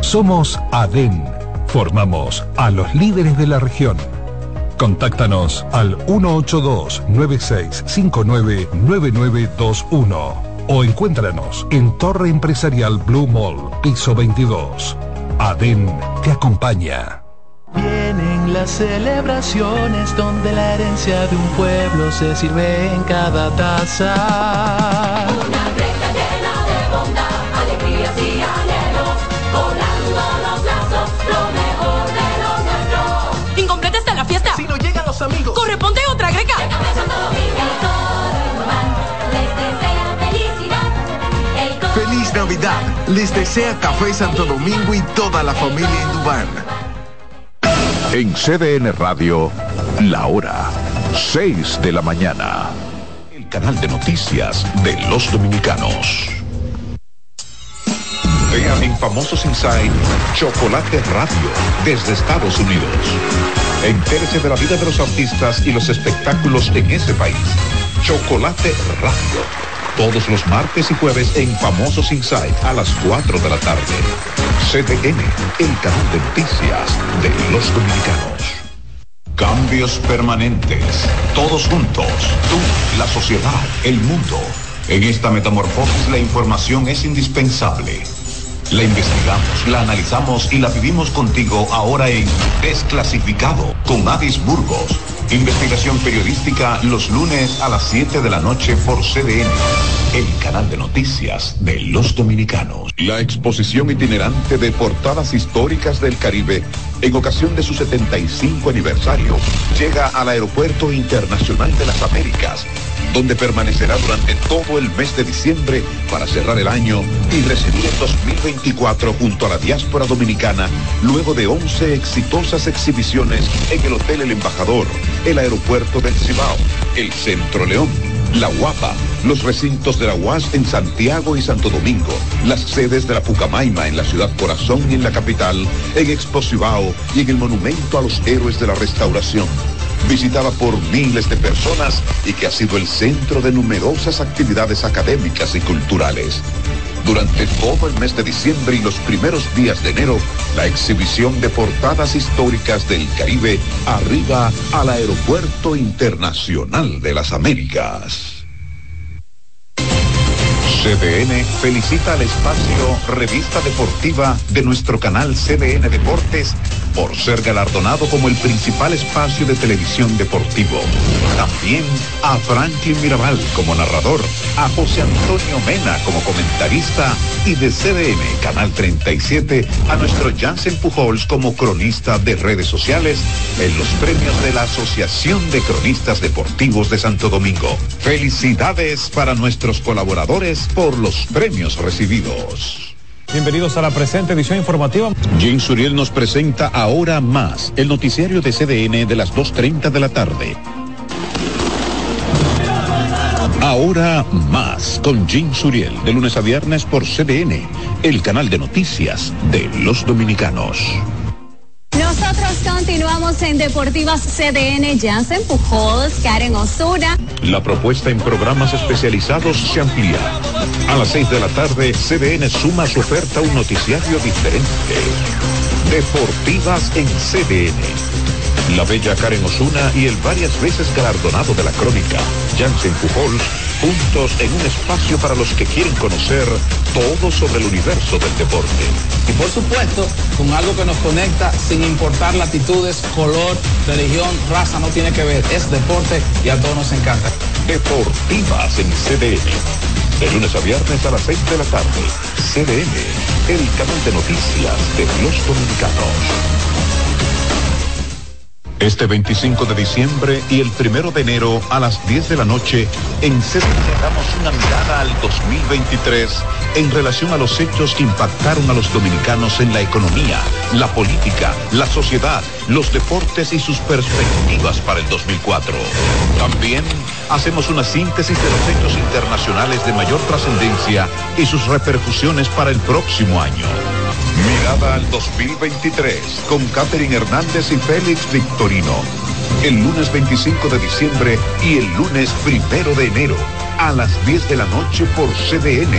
Somos ADEN. Formamos a los líderes de la región. Contáctanos al 182-9659-9921 o encuéntranos en Torre Empresarial Blue Mall, piso 22. ADEN te acompaña. Vienen las celebraciones donde la herencia de un pueblo se sirve en cada taza. Una recta llena de bondad, alegrías y anhelos, colando los lazos, lo mejor de lo nuestro. Incompleta está la fiesta. Si no llegan los amigos, corresponde otra greca. El Café Santo Domingo, el Corban les desea felicidad. Feliz Navidad. Les desea Café Santo Domingo y toda la familia Indubán. En CDN Radio, la hora 6 de la mañana. El canal de noticias de los dominicanos. Vean en Famosos Inside, Chocolate Radio, desde Estados Unidos. Entérese de la vida de los artistas y los espectáculos en ese país. Chocolate Radio, todos los martes y jueves en Famosos Inside a las 4 de la tarde. CDN, el canal de noticias de los dominicanos. Cambios permanentes. Todos juntos. Tú, la sociedad, el mundo. En esta metamorfosis la información es indispensable. La investigamos, la analizamos y la vivimos contigo ahora en Desclasificado con Addis Burgos. Investigación periodística los lunes a las 7 de la noche por CDN, el canal de noticias de los dominicanos. La exposición itinerante de portadas históricas del Caribe, en ocasión de su 75 aniversario, llega al Aeropuerto Internacional de las Américas, donde permanecerá durante todo el mes de diciembre para cerrar el año y recibir el 2024 junto a la diáspora dominicana, luego de 11 exitosas exhibiciones en el Hotel El Embajador, el Aeropuerto del Cibao, el Centro León, la UAPA, los recintos de la UAS en Santiago y Santo Domingo, las sedes de la Pucamaima en la ciudad corazón y en la capital, en Expo Cibao y en el Monumento a los Héroes de la Restauración, visitada por miles de personas y que ha sido el centro de numerosas actividades académicas y culturales. Durante todo el mes de diciembre y los primeros días de enero, la exhibición de portadas históricas del Caribe arriba al Aeropuerto Internacional de las Américas. CDN felicita al espacio Revista Deportiva de nuestro canal CDN Deportes por ser galardonado como el principal espacio de televisión deportivo. También a Franklin Mirabal como narrador, a José Antonio Mena como comentarista y de CDN Canal 37 a nuestro Jansen Pujols como cronista de redes sociales en los premios de la Asociación de Cronistas Deportivos de Santo Domingo. Felicidades para nuestros colaboradores por los premios recibidos. Bienvenidos a la presente edición informativa. Jim Suriel nos presenta Ahora Más, el noticiario de CDN de las 2:30 de la tarde. Ahora Más, con Jim Suriel, de lunes a viernes por CDN, el canal de noticias de los dominicanos. Nosotros continuamos en Deportivas CDN. Jansen Pujols, Karen Osuna. La propuesta en programas especializados se amplía. A las 6 de la tarde, CDN suma a su oferta un noticiario diferente. Deportivas en CDN. La bella Karen Osuna y el varias veces galardonado de la crónica, Jansen Pujols, juntos en un espacio para los que quieren conocer todo sobre el universo del deporte. Y por supuesto, con algo que nos conecta sin importar latitudes, color, religión, raza, no tiene que ver. Es deporte y a todos nos encanta. Deportivas en CDN. De lunes a viernes a las 6 de la tarde. CDN, el canal de noticias de los dominicanos. Este 25 de diciembre y el 1 de enero a las 10 de la noche, en CDN damos una mirada al 2023 en relación a los hechos que impactaron a los dominicanos en la economía, la política, la sociedad, los deportes y sus perspectivas para el 2004. También hacemos una síntesis de los hechos internacionales de mayor trascendencia y sus repercusiones para el próximo año. Mirada al 2023 con Catherine Hernández y Félix Victorino. El lunes 25 de diciembre y el lunes 1 de enero a las 10 de la noche por CDN,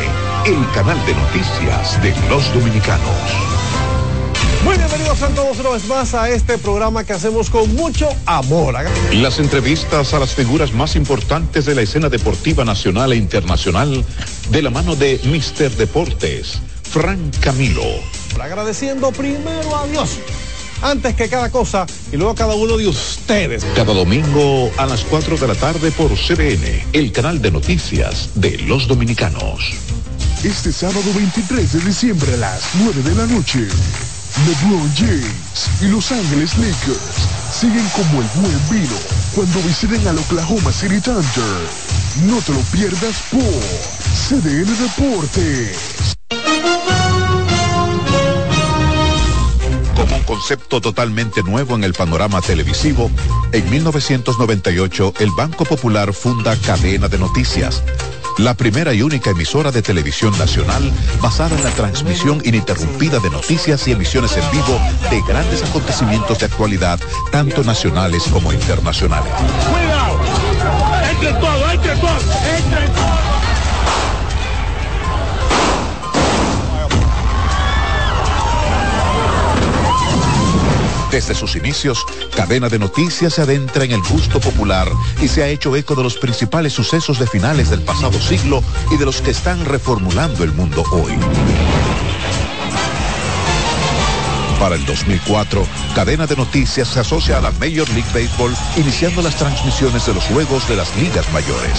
el canal de noticias de los dominicanos. Muy bienvenidos a todos una vez más a este programa que hacemos con mucho amor. Las entrevistas a las figuras más importantes de la escena deportiva nacional e internacional de la mano de Mister Deportes, Fran Camilo. Agradeciendo primero a Dios, antes que cada cosa, y luego cada uno de ustedes. Cada domingo a las 4 de la tarde por CDN, el canal de noticias de los dominicanos. Este sábado 23 de diciembre a las 9 de la noche, LeBron James y Los Ángeles Lakers siguen como el buen vino cuando visiten al Oklahoma City Thunder. No te lo pierdas por CDN Deportes. Como un concepto totalmente nuevo en el panorama televisivo, en 1998 el Banco Popular funda Cadena de Noticias, la primera y única emisora de televisión nacional basada en la transmisión ininterrumpida de noticias y emisiones en vivo de grandes acontecimientos de actualidad, tanto nacionales como internacionales. ¡Cuidado! ¡Entre todo, entre todo, entre todo! Desde sus inicios, Cadena de Noticias se adentra en el gusto popular y se ha hecho eco de los principales sucesos de finales del pasado siglo y de los que están reformulando el mundo hoy. Para el 2004, Cadena de Noticias se asocia a la Major League Baseball, iniciando las transmisiones de los juegos de las ligas mayores.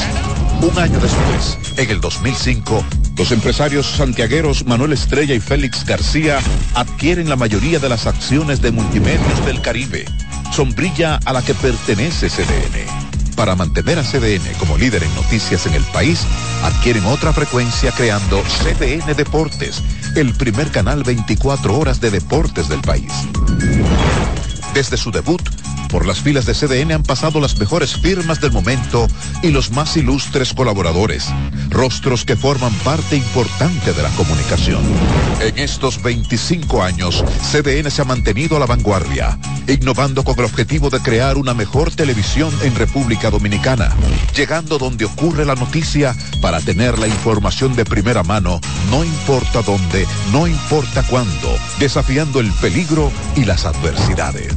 Un año después, en el 2005, los empresarios santiagueros Manuel Estrella y Félix García adquieren la mayoría de las acciones de Multimedios del Caribe, sombrilla a la que pertenece CDN. Para mantener a CDN como líder en noticias en el país, adquieren otra frecuencia creando CDN Deportes, el primer canal 24 horas de deportes del país. Desde su debut, por las filas de CDN han pasado las mejores firmas del momento y los más ilustres colaboradores, rostros que forman parte importante de la comunicación. En estos 25 años, CDN se ha mantenido a la vanguardia, innovando con el objetivo de crear una mejor televisión en República Dominicana, llegando donde ocurre la noticia para tener la información de primera mano, no importa dónde, no importa cuándo, desafiando el peligro y las adversidades.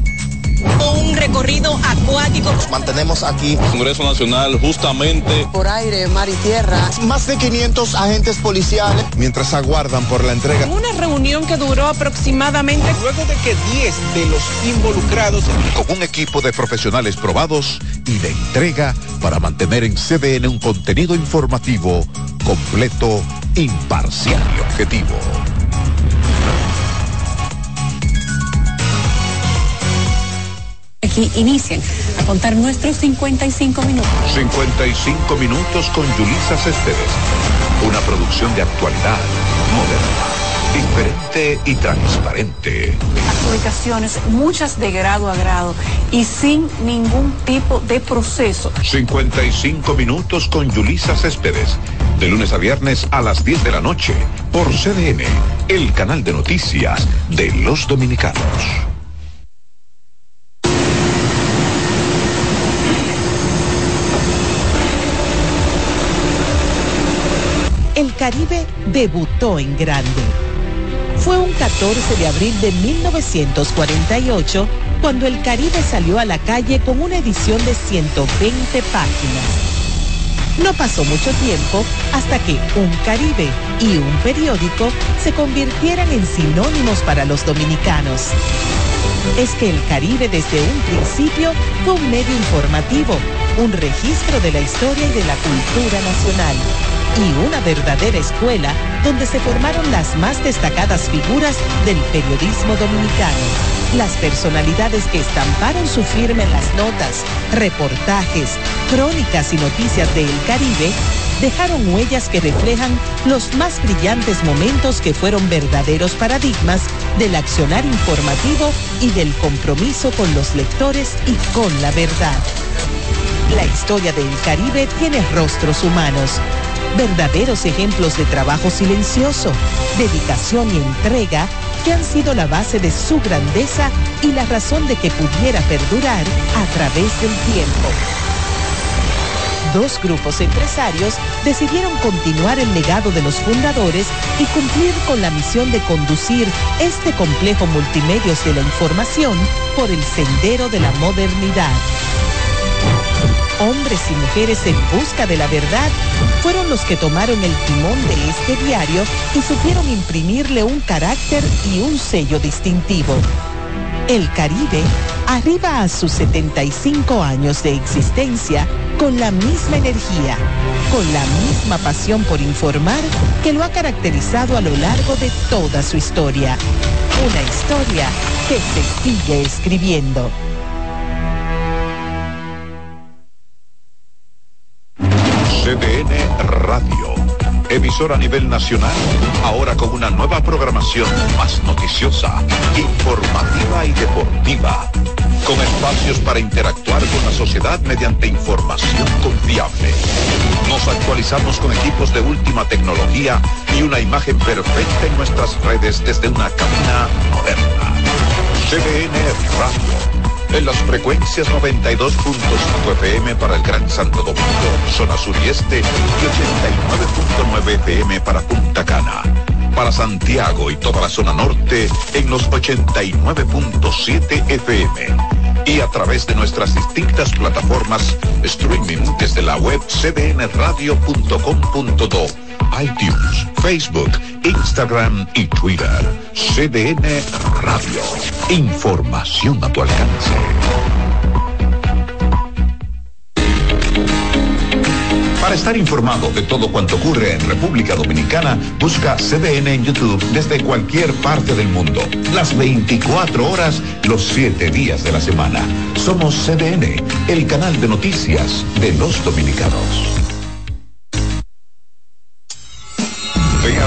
Un recorrido acuático. Nos mantenemos aquí. Congreso Nacional, justamente. Por aire, mar y tierra. Más de 500 agentes policiales. Mientras aguardan por la entrega. Una reunión que duró aproximadamente. Luego de que 10 de los involucrados. Con un equipo de profesionales probados y de entrega para mantener en CDN un contenido informativo completo, imparcial y objetivo. Aquí inician a contar nuestros 55 minutos. 55 minutos con Yulisa Céspedes. Una producción de actualidad, moderna, diferente y transparente. Las publicaciones, muchas de grado a grado y sin ningún tipo de proceso. 55 minutos con Yulisa Céspedes. De lunes a viernes a las 10 de la noche por CDN, el canal de noticias de los dominicanos. El Caribe debutó en grande. Fue un 14 de abril de 1948 cuando el Caribe salió a la calle con una edición de 120 páginas. No pasó mucho tiempo hasta que un Caribe y un periódico se convirtieran en sinónimos para los dominicanos. Es que el Caribe desde un principio fue un medio informativo, un registro de la historia y de la cultura nacional, y una verdadera escuela donde se formaron las más destacadas figuras del periodismo dominicano. Las personalidades que estamparon su firma en las notas, reportajes, crónicas y noticias del Caribe dejaron huellas que reflejan los más brillantes momentos que fueron verdaderos paradigmas del accionar informativo y del compromiso con los lectores y con la verdad. La historia del Caribe tiene rostros humanos, verdaderos ejemplos de trabajo silencioso, dedicación y entrega que han sido la base de su grandeza y la razón de que pudiera perdurar a través del tiempo. dos grupos empresarios decidieron continuar el legado de los fundadores y cumplir con la misión de conducir este complejo multimedios de la información por el sendero de la modernidad. Hombres y mujeres en busca de la verdad fueron los que tomaron el timón de este diario y supieron imprimirle un carácter y un sello distintivo. El Caribe arriba a sus 75 años de existencia con la misma energía, con la misma pasión por informar que lo ha caracterizado a lo largo de toda su historia. Una historia que se sigue escribiendo. CDN Radio, emisora a nivel nacional, ahora con una nueva programación más noticiosa, informativa y deportiva, con espacios para interactuar con la sociedad mediante información confiable. Nos actualizamos con equipos de última tecnología y una imagen perfecta en nuestras redes desde una cabina moderna. CDN Radio. En las frecuencias 92.5 FM para el Gran Santo Domingo, zona sur y este, y 89.9 FM para Punta Cana. Para Santiago y toda la zona norte, en los 89.7 FM. Y a través de nuestras distintas plataformas, streaming desde la web cdnradio.com.do, iTunes, Facebook, Instagram y Twitter. CDN Radio. Información a tu alcance. Para estar informado de todo cuanto ocurre en República Dominicana, busca CDN en YouTube desde cualquier parte del mundo. Las 24 horas, los 7 días de la semana. Somos CDN, el canal de noticias de los dominicanos.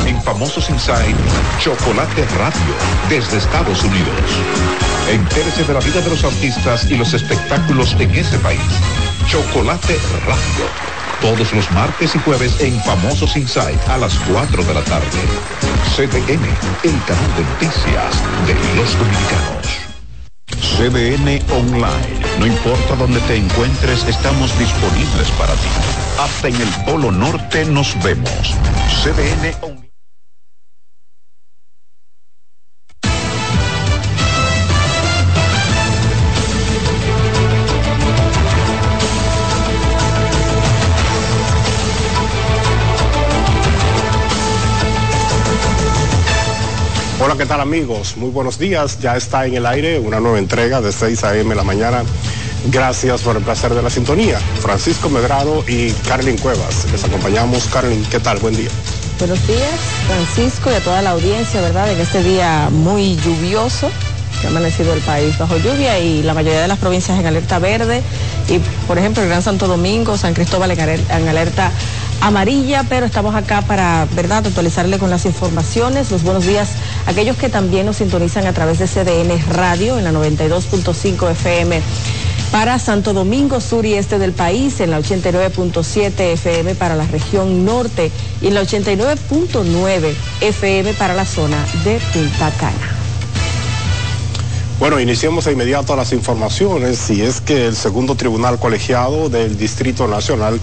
En Famosos Inside, Chocolate Radio, desde Estados Unidos. Entérese de la vida de los artistas y los espectáculos en ese país. Chocolate Radio, todos los martes y jueves en Famosos Inside a las 4 de la tarde. CDN, el canal de noticias de los dominicanos. CDN Online. No importa dónde te encuentres, estamos disponibles para ti. Hasta en el Polo Norte nos vemos. CDN Online. Hola, ¿qué tal amigos? Muy buenos días, ya está en el aire una nueva entrega de 6 a.m. la mañana. Gracias por el placer de la sintonía. Francisco Medrado y Carlin Cuevas, les acompañamos. Carlin, ¿qué tal? Buen día. Buenos días, Francisco, y a toda la audiencia, ¿verdad? En este día muy lluvioso, que ha amanecido el país bajo lluvia y la mayoría de las provincias en alerta verde. Y, por ejemplo, el Gran Santo Domingo, San Cristóbal en alerta amarilla, pero estamos acá para, ¿verdad?, actualizarle con las informaciones. Los buenos días a aquellos que también nos sintonizan a través de CDN Radio en la 92.5 FM para Santo Domingo, sur y este del país, en la 89.7 FM para la región norte y en la 89.9 FM para la zona de Punta Cana. Bueno, iniciamos de inmediato las informaciones, y es que el segundo tribunal colegiado del Distrito Nacional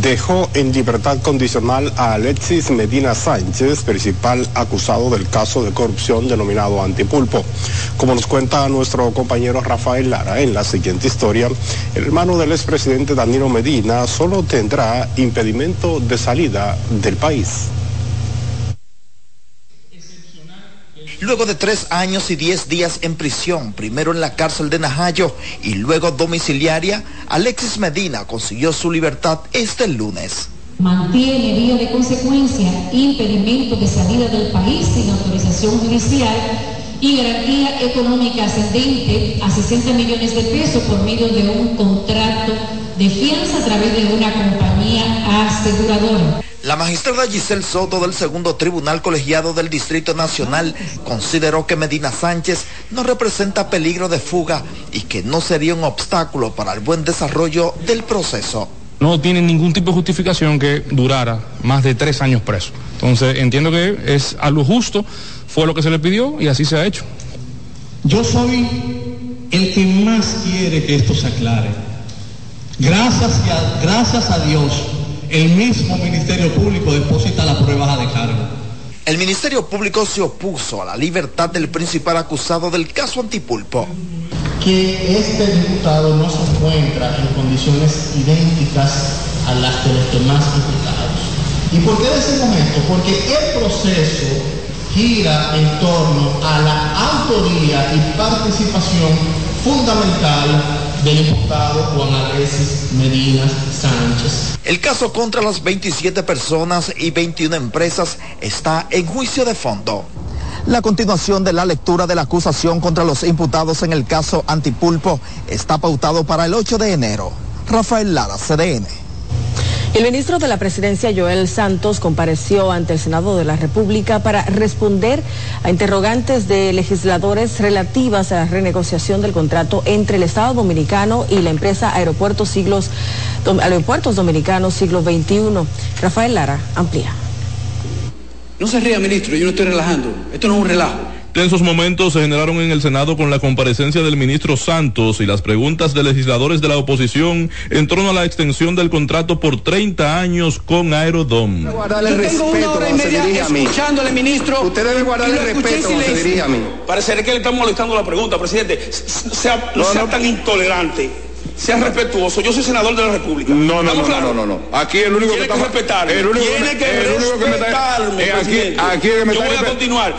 dejó en libertad condicional a Alexis Medina Sánchez, principal acusado del caso de corrupción denominado Antipulpo. Como nos cuenta nuestro compañero Rafael Lara en la siguiente historia, el hermano del expresidente Danilo Medina solo tendrá impedimento de salida del país. Luego de 3 años y 10 días en prisión, primero en la cárcel de Najayo y luego domiciliaria, Alexis Medina consiguió su libertad este lunes. Mantiene vía de consecuencia impedimento de salida del país sin autorización judicial y garantía económica ascendente a 60 millones de pesos por medio de un contrato de fianza a través de una compañía aseguradora. La magistrada Giselle Soto del Segundo Tribunal Colegiado del Distrito Nacional consideró que Medina Sánchez no representa peligro de fuga y que no sería un obstáculo para el buen desarrollo del proceso. No tiene ningún tipo de justificación que durara más de 3 años preso. Entonces entiendo que es a lo justo, fue lo que se le pidió y así se ha hecho. Yo soy el que más quiere que esto se aclare. Gracias a Dios, el mismo Ministerio Público deposita las pruebas de cargo. El Ministerio Público se opuso a la libertad del principal acusado del caso Antipulpo. Que este diputado no se encuentra en condiciones idénticas a las de los demás diputados. ¿Y por qué decimos esto? Porque el proceso gira en torno a la autoría y participación fundamental del diputado Juan Alexis Medina Sánchez. El caso contra las 27 personas y 21 empresas está en juicio de fondo. La continuación de la lectura de la acusación contra los imputados en el caso Antipulpo está pautado para el 8 de enero. Rafael Lara, CDN. El ministro de la Presidencia, Joel Santos, compareció ante el Senado de la República para responder a interrogantes de legisladores relativas a la renegociación del contrato entre el Estado Dominicano y la empresa Aeropuertos Dominicanos Siglo XXI. Rafael Lara amplía. No se ría, ministro, yo no estoy relajando. Esto no es un relajo. Tensos momentos se generaron en el Senado con la comparecencia del ministro Santos y las preguntas de legisladores de la oposición en torno a la extensión del contrato por 30 años con Aerodom. Yo tengo una hora y media escuchándole, ministro. Usted debe guardar el respeto cuando se dirige a mí. Parecería que le están molestando la pregunta, presidente. No sea tan intolerante. Sean respetuoso, yo soy senador de la República. No. Aquí el único que está... Tiene que respetarme.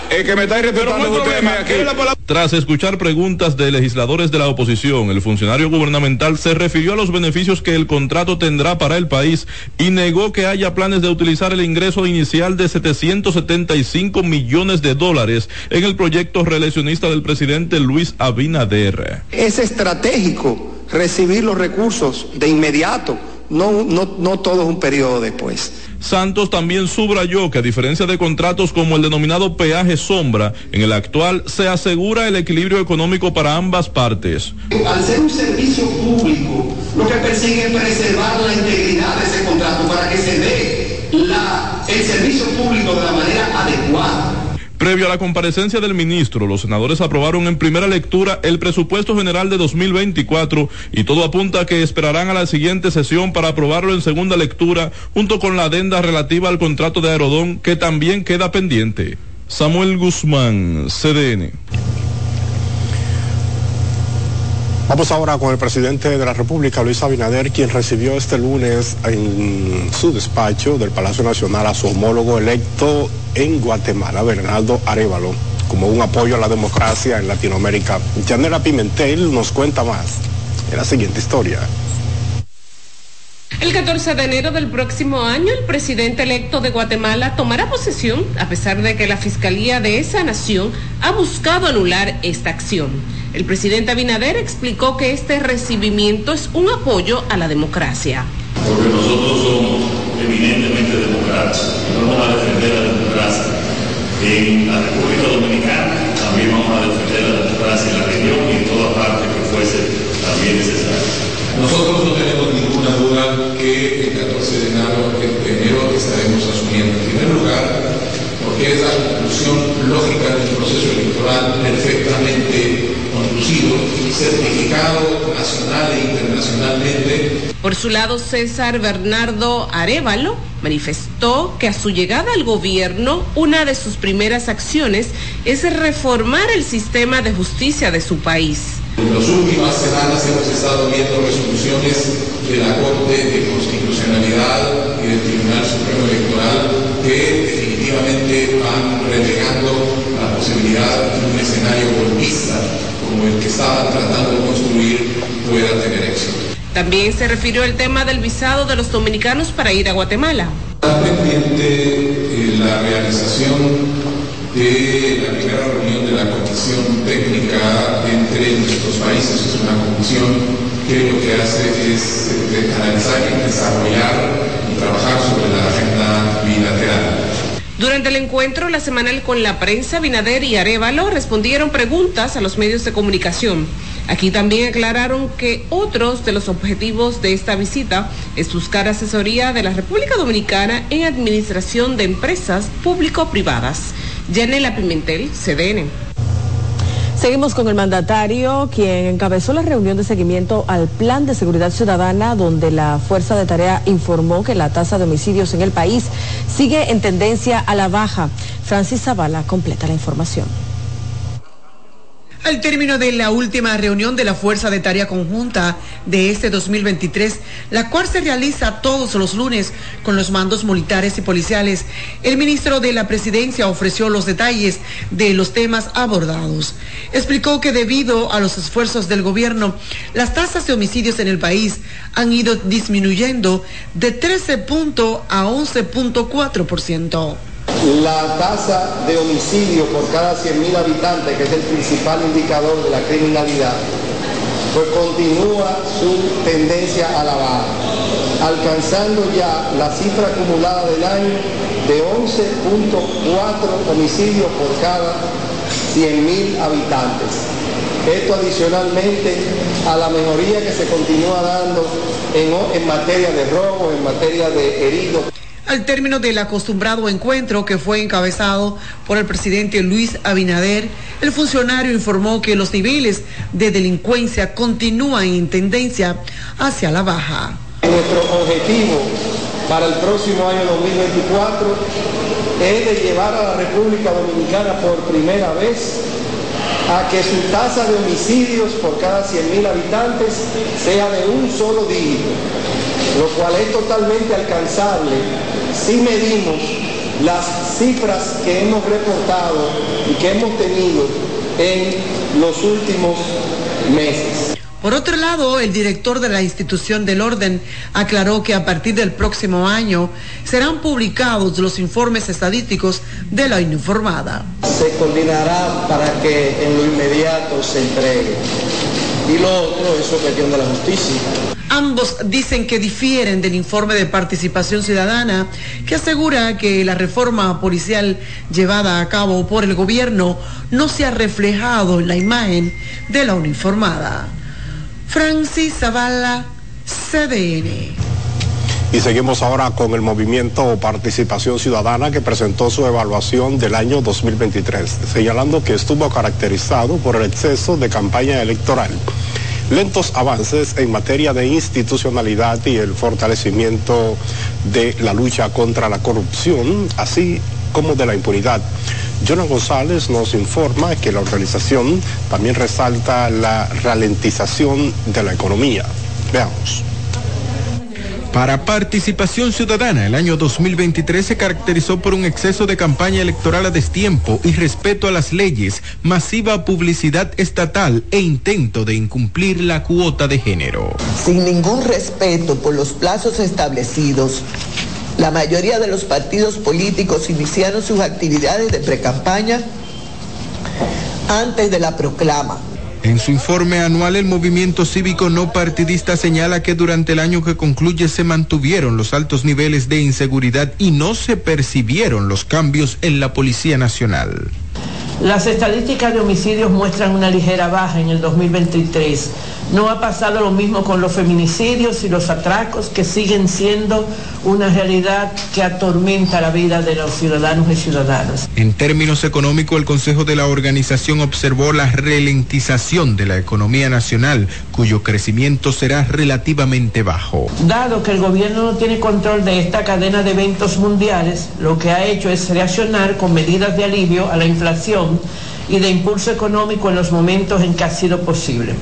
Tras escuchar preguntas de legisladores de la oposición, el funcionario gubernamental se refirió a los beneficios que el contrato tendrá para el país y negó que haya planes de utilizar el ingreso inicial de $775 millones en el proyecto reeleccionista del presidente Luis Abinader. Es estratégico recibir los recursos de inmediato, no todo un periodo después. Santos también subrayó que a diferencia de contratos como el denominado peaje sombra, en el actual se asegura el equilibrio económico para ambas partes. Al ser un servicio público, lo que persigue es preservar la integridad de ese contrato para que se dé el servicio público de la manera adecuada. Previo a la comparecencia del ministro, los senadores aprobaron en primera lectura el presupuesto general de 2024 y todo apunta a que esperarán a la siguiente sesión para aprobarlo en segunda lectura junto con la adenda relativa al contrato de Aerodón que también queda pendiente. Samuel Guzmán, CDN. Vamos ahora con el presidente de la República, Luis Abinader, quien recibió este lunes en su despacho del Palacio Nacional a su homólogo electo en Guatemala, Bernardo Arévalo, como un apoyo a la democracia en Latinoamérica. Yanela Pimentel nos cuenta más en la siguiente historia. El 14 de enero del próximo año, el presidente electo de Guatemala tomará posesión, a pesar de que la Fiscalía de esa nación ha buscado anular esta acción. El presidente Abinader explicó que este recibimiento es un apoyo a la democracia. Porque nosotros somos eminentemente democratas, y vamos a defender la democracia en la República Dominicana, también vamos a defender la democracia en la región y en toda parte que fuese también necesario. Nosotros no tenemos ninguna duda que el 14 de enero estaremos asumiendo, en primer lugar, porque es la conclusión lógica del proceso electoral perfectamente conducido, certificado nacional e internacionalmente. Por su lado, César Bernardo Arévalo manifestó que a su llegada al gobierno, una de sus primeras acciones es reformar el sistema de justicia de su país. En las últimas semanas hemos estado viendo resoluciones de la Corte de Constitucionalidad y del Tribunal Supremo Electoral que definitivamente van relegando la posibilidad de un escenario golpista como el que estaban tratando de construir pueda tener éxito. También se refirió al tema del visado de los dominicanos para ir a Guatemala. Está pendiente la realización de la primera reunión de la comisión técnica entre nuestros países. Es una comisión que lo que hace es analizar y desarrollar y trabajar sobre la agenda bilateral. Durante el encuentro, la semanal con la prensa, Abinader y Arévalo respondieron preguntas a los medios de comunicación. Aquí también aclararon que otros de los objetivos de esta visita es buscar asesoría de la República Dominicana en administración de empresas público-privadas. Yanela Pimentel, CDN. Seguimos con el mandatario, quien encabezó la reunión de seguimiento al Plan de Seguridad Ciudadana, donde la Fuerza de Tarea informó que la tasa de homicidios en el país sigue en tendencia a la baja. Francis Zavala completa la información. Al término de la última reunión de la Fuerza de Tarea Conjunta de este 2023, la cual se realiza todos los lunes con los mandos militares y policiales, el ministro de la Presidencia ofreció los detalles de los temas abordados. Explicó que debido a los esfuerzos del gobierno, las tasas de homicidios en el país han ido disminuyendo de 13 a 11.4%. La tasa de homicidio por cada 100.000 habitantes, que es el principal indicador de la criminalidad, pues continúa su tendencia a la baja, alcanzando ya la cifra acumulada del año de 11.4 homicidios por cada 100.000 habitantes. Esto adicionalmente a la mejoría que se continúa dando en materia de robos, en materia de heridos. Al término del acostumbrado encuentro que fue encabezado por el presidente Luis Abinader, el funcionario informó que los niveles de delincuencia continúan en tendencia hacia la baja. Nuestro objetivo para el próximo año 2024 es de llevar a la República Dominicana por primera vez a que su tasa de homicidios por cada 100.000 habitantes sea de un solo dígito, lo cual es totalmente alcanzable si medimos las cifras que hemos reportado y que hemos tenido en los últimos meses. Por otro lado, el director de la institución del orden aclaró que a partir del próximo año serán publicados los informes estadísticos de la uniformada. Se coordinará para que en lo inmediato se entregue. Y lo otro es cuestión de la justicia. Ambos dicen que difieren del informe de Participación Ciudadana, que asegura que la reforma policial llevada a cabo por el gobierno no se ha reflejado en la imagen de la uniformada. Francis Zavala, CDN. Y seguimos ahora con el movimiento Participación Ciudadana, que presentó su evaluación del año 2023, señalando que estuvo caracterizado por el exceso de campaña electoral, lentos avances en materia de institucionalidad y el fortalecimiento de la lucha contra la corrupción, así como de la impunidad. Jonas González nos informa que la organización también resalta la ralentización de la economía. Veamos. Para Participación Ciudadana, el año 2023 se caracterizó por un exceso de campaña electoral a destiempo, irrespeto a las leyes, masiva publicidad estatal e intento de incumplir la cuota de género. Sin ningún respeto por los plazos establecidos, la mayoría de los partidos políticos iniciaron sus actividades de precampaña antes de la proclama. En su informe anual, el movimiento cívico no partidista señala que durante el año que concluye se mantuvieron los altos niveles de inseguridad y no se percibieron los cambios en la Policía Nacional. Las estadísticas de homicidios muestran una ligera baja en el 2023. No ha pasado lo mismo con los feminicidios y los atracos, que siguen siendo una realidad que atormenta la vida de los ciudadanos y ciudadanas. En términos económicos, el Consejo de la Organización observó la ralentización de la economía nacional, cuyo crecimiento será relativamente bajo. Dado que el gobierno no tiene control de esta cadena de eventos mundiales, lo que ha hecho es reaccionar con medidas de alivio a la inflación y de impulso económico en los momentos en que ha sido posible.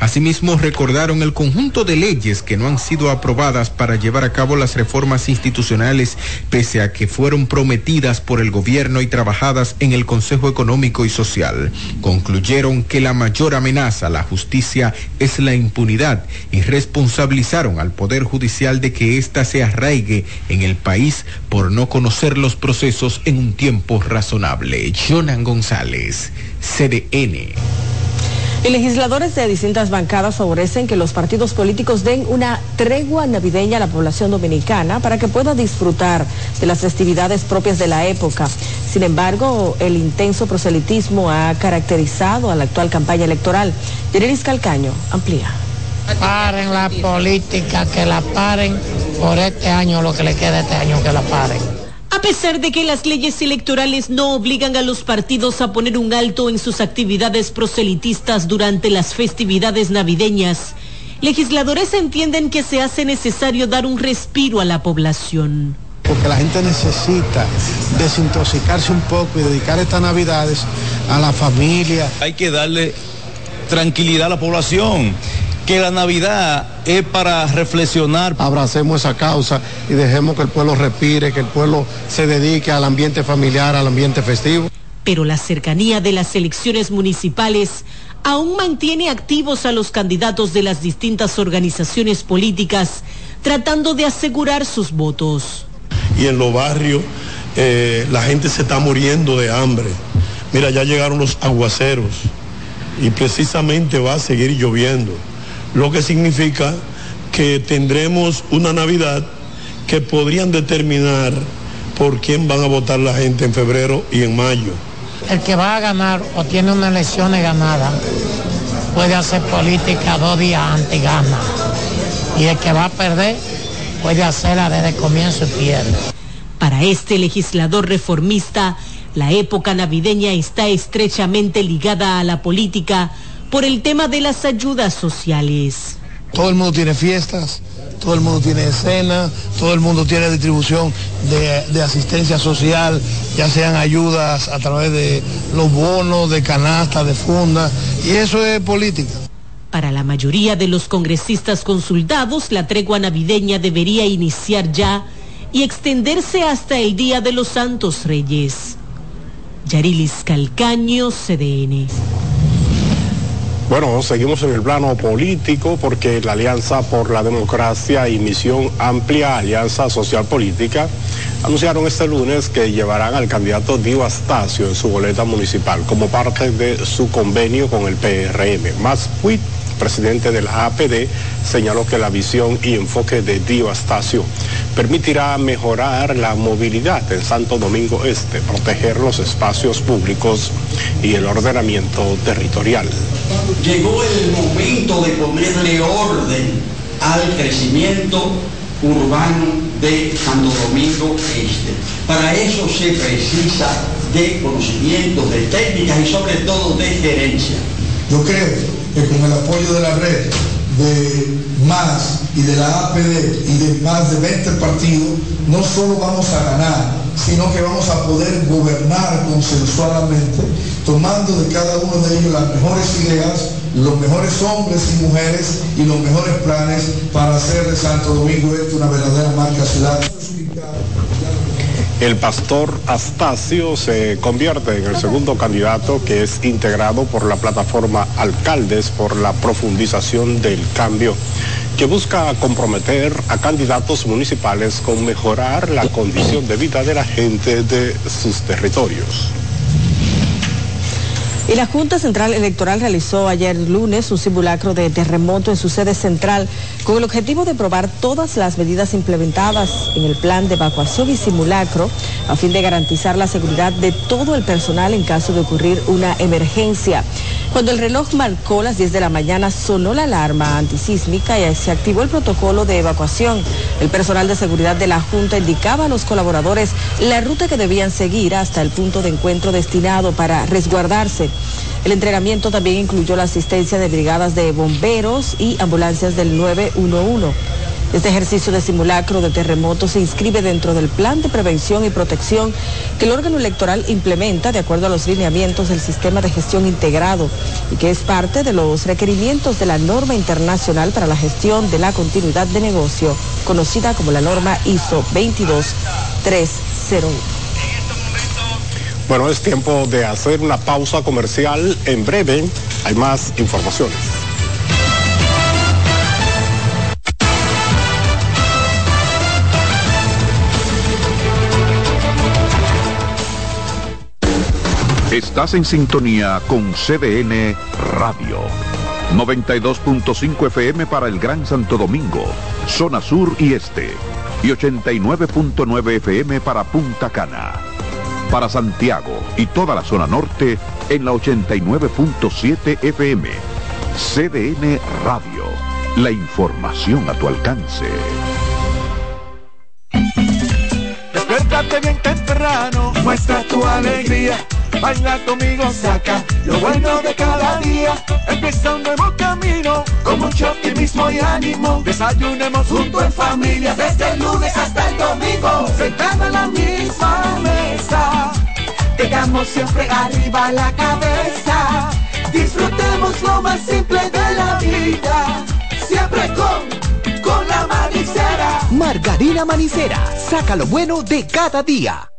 Asimismo, recordaron el conjunto de leyes que no han sido aprobadas para llevar a cabo las reformas institucionales, pese a que fueron prometidas por el gobierno y trabajadas en el Consejo Económico y Social. Concluyeron que la mayor amenaza a la justicia es la impunidad y responsabilizaron al Poder Judicial de que ésta se arraigue en el país por no conocer los procesos en un tiempo razonable. Jonas González, CDN. Y legisladores de distintas bancadas favorecen que los partidos políticos den una tregua navideña a la población dominicana para que pueda disfrutar de las festividades propias de la época. Sin embargo, el intenso proselitismo ha caracterizado a la actual campaña electoral. Yarilis Calcaño amplía. Paren la política, que la paren por este año, lo que le queda este año, que la paren. A pesar de que las leyes electorales no obligan a los partidos a poner un alto en sus actividades proselitistas durante las festividades navideñas, legisladores entienden que se hace necesario dar un respiro a la población. Porque la gente necesita desintoxicarse un poco y dedicar estas navidades a la familia. Hay que darle tranquilidad a la población, que la Navidad es para reflexionar. Abracemos esa causa y dejemos que el pueblo respire, que el pueblo se dedique al ambiente familiar, al ambiente festivo. Pero la cercanía de las elecciones municipales aún mantiene activos a los candidatos de las distintas organizaciones políticas, tratando de asegurar sus votos. Y en los barrios la gente se está muriendo de hambre. Mira, ya llegaron los aguaceros y precisamente va a seguir lloviendo, lo que significa que tendremos una Navidad que podrían determinar por quién van a votar la gente en febrero y en mayo. El que va a ganar o tiene unas elecciones ganadas puede hacer política 2 días antes y gana. Y el que va a perder puede hacerla desde el comienzo y pierde. Para este legislador reformista, la época navideña está estrechamente ligada a la política por el tema de las ayudas sociales. Todo el mundo tiene fiestas, todo el mundo tiene cena, todo el mundo tiene distribución de asistencia social, ya sean ayudas a través de los bonos, de canastas, de fundas, y eso es política. Para la mayoría de los congresistas consultados, la tregua navideña debería iniciar ya y extenderse hasta el Día de los Santos Reyes. Yarilis Calcaño, CDN. Bueno, seguimos en el plano político porque la Alianza por la Democracia y Misión Amplia, Alianza Social Política, anunciaron este lunes que llevarán al candidato Dio Astacio en su boleta municipal como parte de su convenio con el PRM. Max Puig, presidente del APD, señaló que la visión y enfoque de Dio Astacio permitirá mejorar la movilidad en Santo Domingo Este, proteger los espacios públicos y el ordenamiento territorial. Llegó el momento de ponerle orden al crecimiento urbano de Santo Domingo Este. Para eso se precisa de conocimientos, de técnicas y sobre todo de gerencia. Yo creo que con el apoyo de la red de MAS y de la APD y de más de 20 partidos, no solo vamos a ganar, sino que vamos a poder gobernar consensualmente, tomando de cada uno de ellos las mejores ideas, los mejores hombres y mujeres y los mejores planes para hacer de Santo Domingo Este una verdadera marca ciudad. El pastor Astacio se convierte en el segundo candidato que es integrado por la plataforma Alcaldes por la profundización del cambio, que busca comprometer a candidatos municipales con mejorar la condición de vida de la gente de sus territorios. Y la Junta Central Electoral realizó ayer lunes un simulacro de terremoto en su sede central con el objetivo de probar todas las medidas implementadas en el plan de evacuación y simulacro a fin de garantizar la seguridad de todo el personal en caso de ocurrir una emergencia. Cuando el reloj marcó las 10 de la mañana sonó la alarma antisísmica y se activó el protocolo de evacuación. El personal de seguridad de la Junta indicaba a los colaboradores la ruta que debían seguir hasta el punto de encuentro destinado para resguardarse. El entrenamiento también incluyó la asistencia de brigadas de bomberos y ambulancias del 911. Este ejercicio de simulacro de terremoto se inscribe dentro del plan de prevención y protección que el órgano electoral implementa de acuerdo a los lineamientos del sistema de gestión integrado y que es parte de los requerimientos de la norma internacional para la gestión de la continuidad de negocio, conocida como la norma ISO 22301. Bueno, es tiempo de hacer una pausa comercial. En breve hay más informaciones. Estás en sintonía con CDN Radio. 92.5 FM para el Gran Santo Domingo, zona sur y este. Y 89.9 FM para Punta Cana. Para Santiago y toda la zona norte en la 89.7 FM. CDN Radio. La información a tu alcance. Despertate desde bien temprano. Muestra tu alegría, baila conmigo, saca lo bueno de cada día. Empieza un nuevo camino, con mucho optimismo y ánimo. Desayunemos junto en familia, desde el lunes hasta el domingo. Sentado en la misma mesa, tengamos siempre arriba la cabeza. Disfrutemos lo más simple de la vida, siempre con la manicera. Margarina Manicera, saca lo bueno de cada día.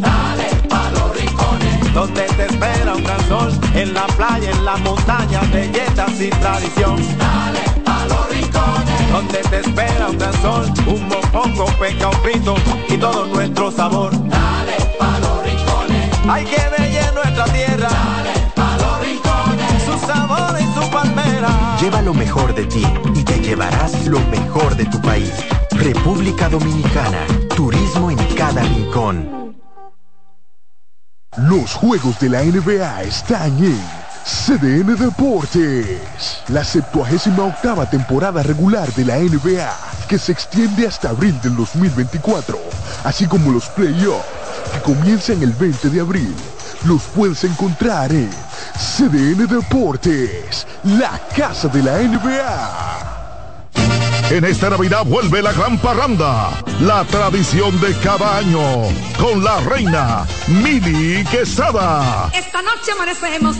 Dale pa' los rincones, donde te espera un gran sol, en la playa, en la montaña, belletas y tradición. Dale pa' los rincones, donde te espera un gran sol, un mopongo, peca, un pito y todo nuestro sabor. Dale pa' los rincones, hay que bella en nuestra tierra. Dale pa' los rincones, su sabor y su palmera. Lleva lo mejor de ti y te llevarás lo mejor de tu país. República Dominicana, turismo en cada rincón. Los juegos de la NBA están en CDN Deportes. La 78ª temporada regular de la NBA, que se extiende hasta abril del 2024, así como los playoffs, que comienzan el 20 de abril, los puedes encontrar en CDN Deportes, la casa de la NBA. En esta Navidad vuelve la gran parranda, la tradición de cada año, con la reina Mili Quesada. Esta noche amanecemos.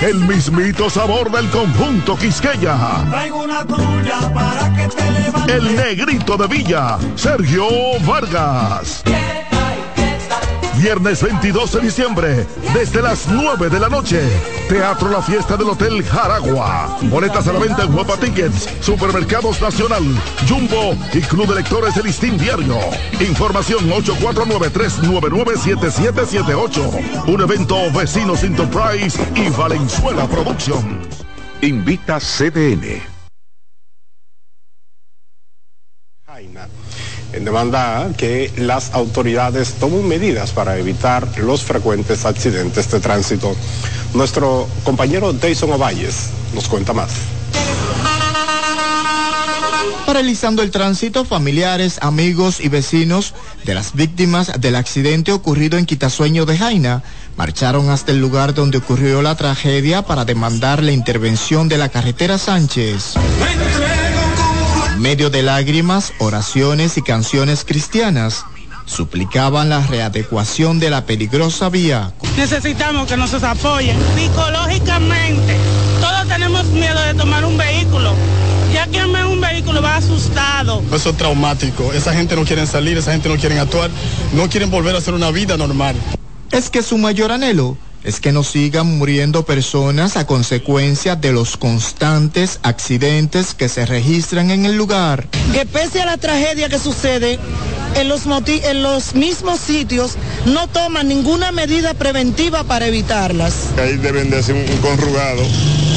El mismito sabor del conjunto Quisqueya. Traigo una tuya para que te levantes. El negrito de Villa, Sergio Vargas. Viernes 22 de diciembre, desde las 9 de la noche, Teatro La Fiesta del Hotel Jaragua. Boletas a la venta en UAPA Tickets, Supermercados Nacional, Jumbo y Club de Lectores del Listín Diario. Información 849-399-7778. Un evento Vecinos Enterprise y Valenzuela Production. Invita CDN. Demanda que las autoridades tomen medidas para evitar los frecuentes accidentes de tránsito. Nuestro compañero Dayson Ovalles nos cuenta más. Paralizando el tránsito, familiares, amigos y vecinos de las víctimas del accidente ocurrido en Quitasueño de Jaina marcharon hasta el lugar donde ocurrió la tragedia para demandar la intervención de la carretera Sánchez. En medio de lágrimas, oraciones y canciones cristianas, suplicaban la readecuación de la peligrosa vía. Necesitamos que nos apoyen psicológicamente. Todos tenemos miedo de tomar un vehículo. Ya que un vehículo va asustado. Eso es traumático. Esa gente no quiere salir, esa gente no quiere actuar, no quieren volver a hacer una vida normal. Es que su mayor anhelo es que no sigan muriendo personas a consecuencia de los constantes accidentes que se registran en el lugar. Que pese a la tragedia que sucede, en los mismos sitios no toman ninguna medida preventiva para evitarlas. Ahí deben de hacer un corrugado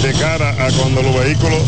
de cara a cuando los vehículos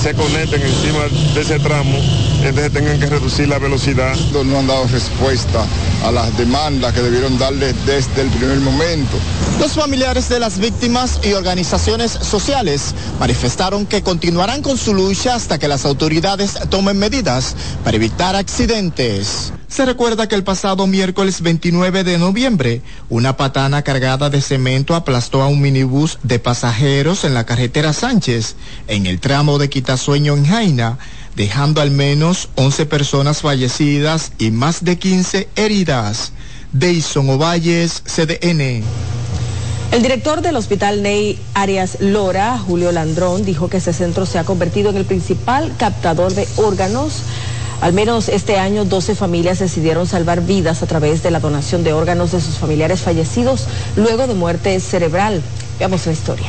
se conecten encima de ese tramo, entonces tengan que reducir la velocidad. No han dado respuesta a las demandas que debieron darles desde el primer momento. Los familiares de las víctimas y organizaciones sociales manifestaron que continuarán con su lucha hasta que las autoridades tomen medidas para evitar accidentes. Se recuerda que el pasado miércoles 29 de noviembre, una patana cargada de cemento aplastó a un minibús de pasajeros en la carretera Sánchez, en el tramo de Quitasueño en Jaina, dejando al menos 11 personas fallecidas y más de 15 heridas. Dayson Ovalles, CDN. El director del hospital Ney Arias Lora, Julio Landrón, dijo que ese centro se ha convertido en el principal captador de órganos. Al menos este año, 12 familias decidieron salvar vidas a través de la donación de órganos de sus familiares fallecidos luego de muerte cerebral. Veamos la historia.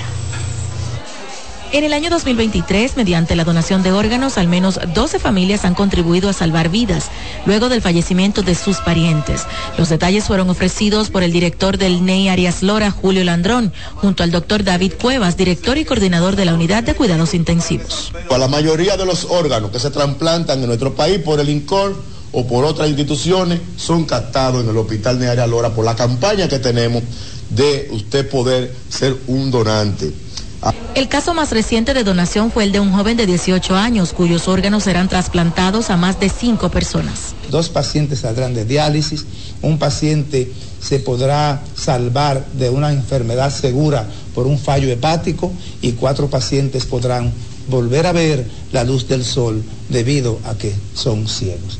En el año 2023, mediante la donación de órganos, al menos 12 familias han contribuido a salvar vidas luego del fallecimiento de sus parientes. Los detalles fueron ofrecidos por el director del Ney Arias Lora, Julio Landrón, junto al doctor David Cuevas, director y coordinador de la Unidad de Cuidados Intensivos. La mayoría de los órganos que se trasplantan en nuestro país por el INCOR o por otras instituciones son captados en el hospital Ney Arias Lora por la campaña que tenemos de usted poder ser un donante. El caso más reciente de donación fue el de un joven de 18 años, cuyos órganos serán trasplantados a más de 5 personas. 2 pacientes saldrán de diálisis, un paciente se podrá salvar de una enfermedad segura por un fallo hepático y 4 pacientes podrán volver a ver la luz del sol debido a que son ciegos.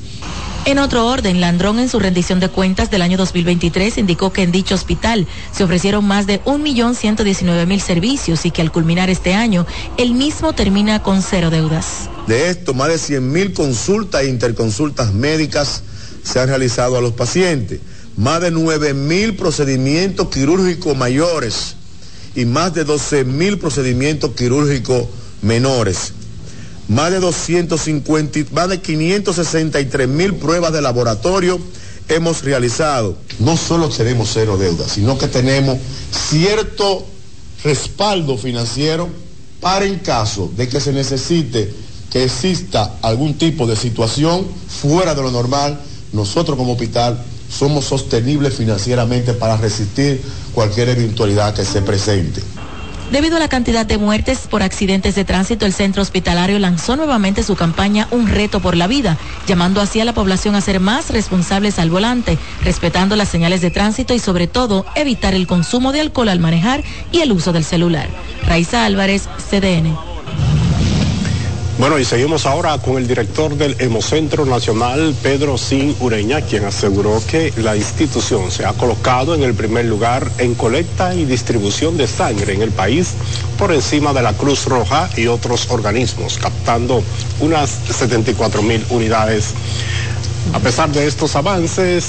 En otro orden, Landrón en su rendición de cuentas del año 2023 indicó que en dicho hospital se ofrecieron más de 1.119.000 servicios y que al culminar este año el mismo termina con 0 deudas. De esto, más de 100.000 consultas e interconsultas médicas se han realizado a los pacientes, más de 9.000 procedimientos quirúrgicos mayores y más de 12.000 procedimientos quirúrgicos menores. Más de 563.000 pruebas de laboratorio hemos realizado. No solo tenemos 0 deudas, sino que tenemos cierto respaldo financiero para, en caso de que se necesite, que exista algún tipo de situación fuera de lo normal, nosotros como hospital somos sostenibles financieramente para resistir cualquier eventualidad que se presente. Debido a la cantidad de muertes por accidentes de tránsito, el centro hospitalario lanzó nuevamente su campaña Un Reto por la Vida, llamando así a la población a ser más responsables al volante, respetando las señales de tránsito y sobre todo evitar el consumo de alcohol al manejar y el uso del celular. Raiza Álvarez, CDN. Bueno, y seguimos ahora con el director del Hemocentro Nacional, Pedro Sin Ureña, quien aseguró que la institución se ha colocado en el primer lugar en colecta y distribución de sangre en el país, por encima de la Cruz Roja y otros organismos, captando unas 74.000 unidades. A pesar de estos avances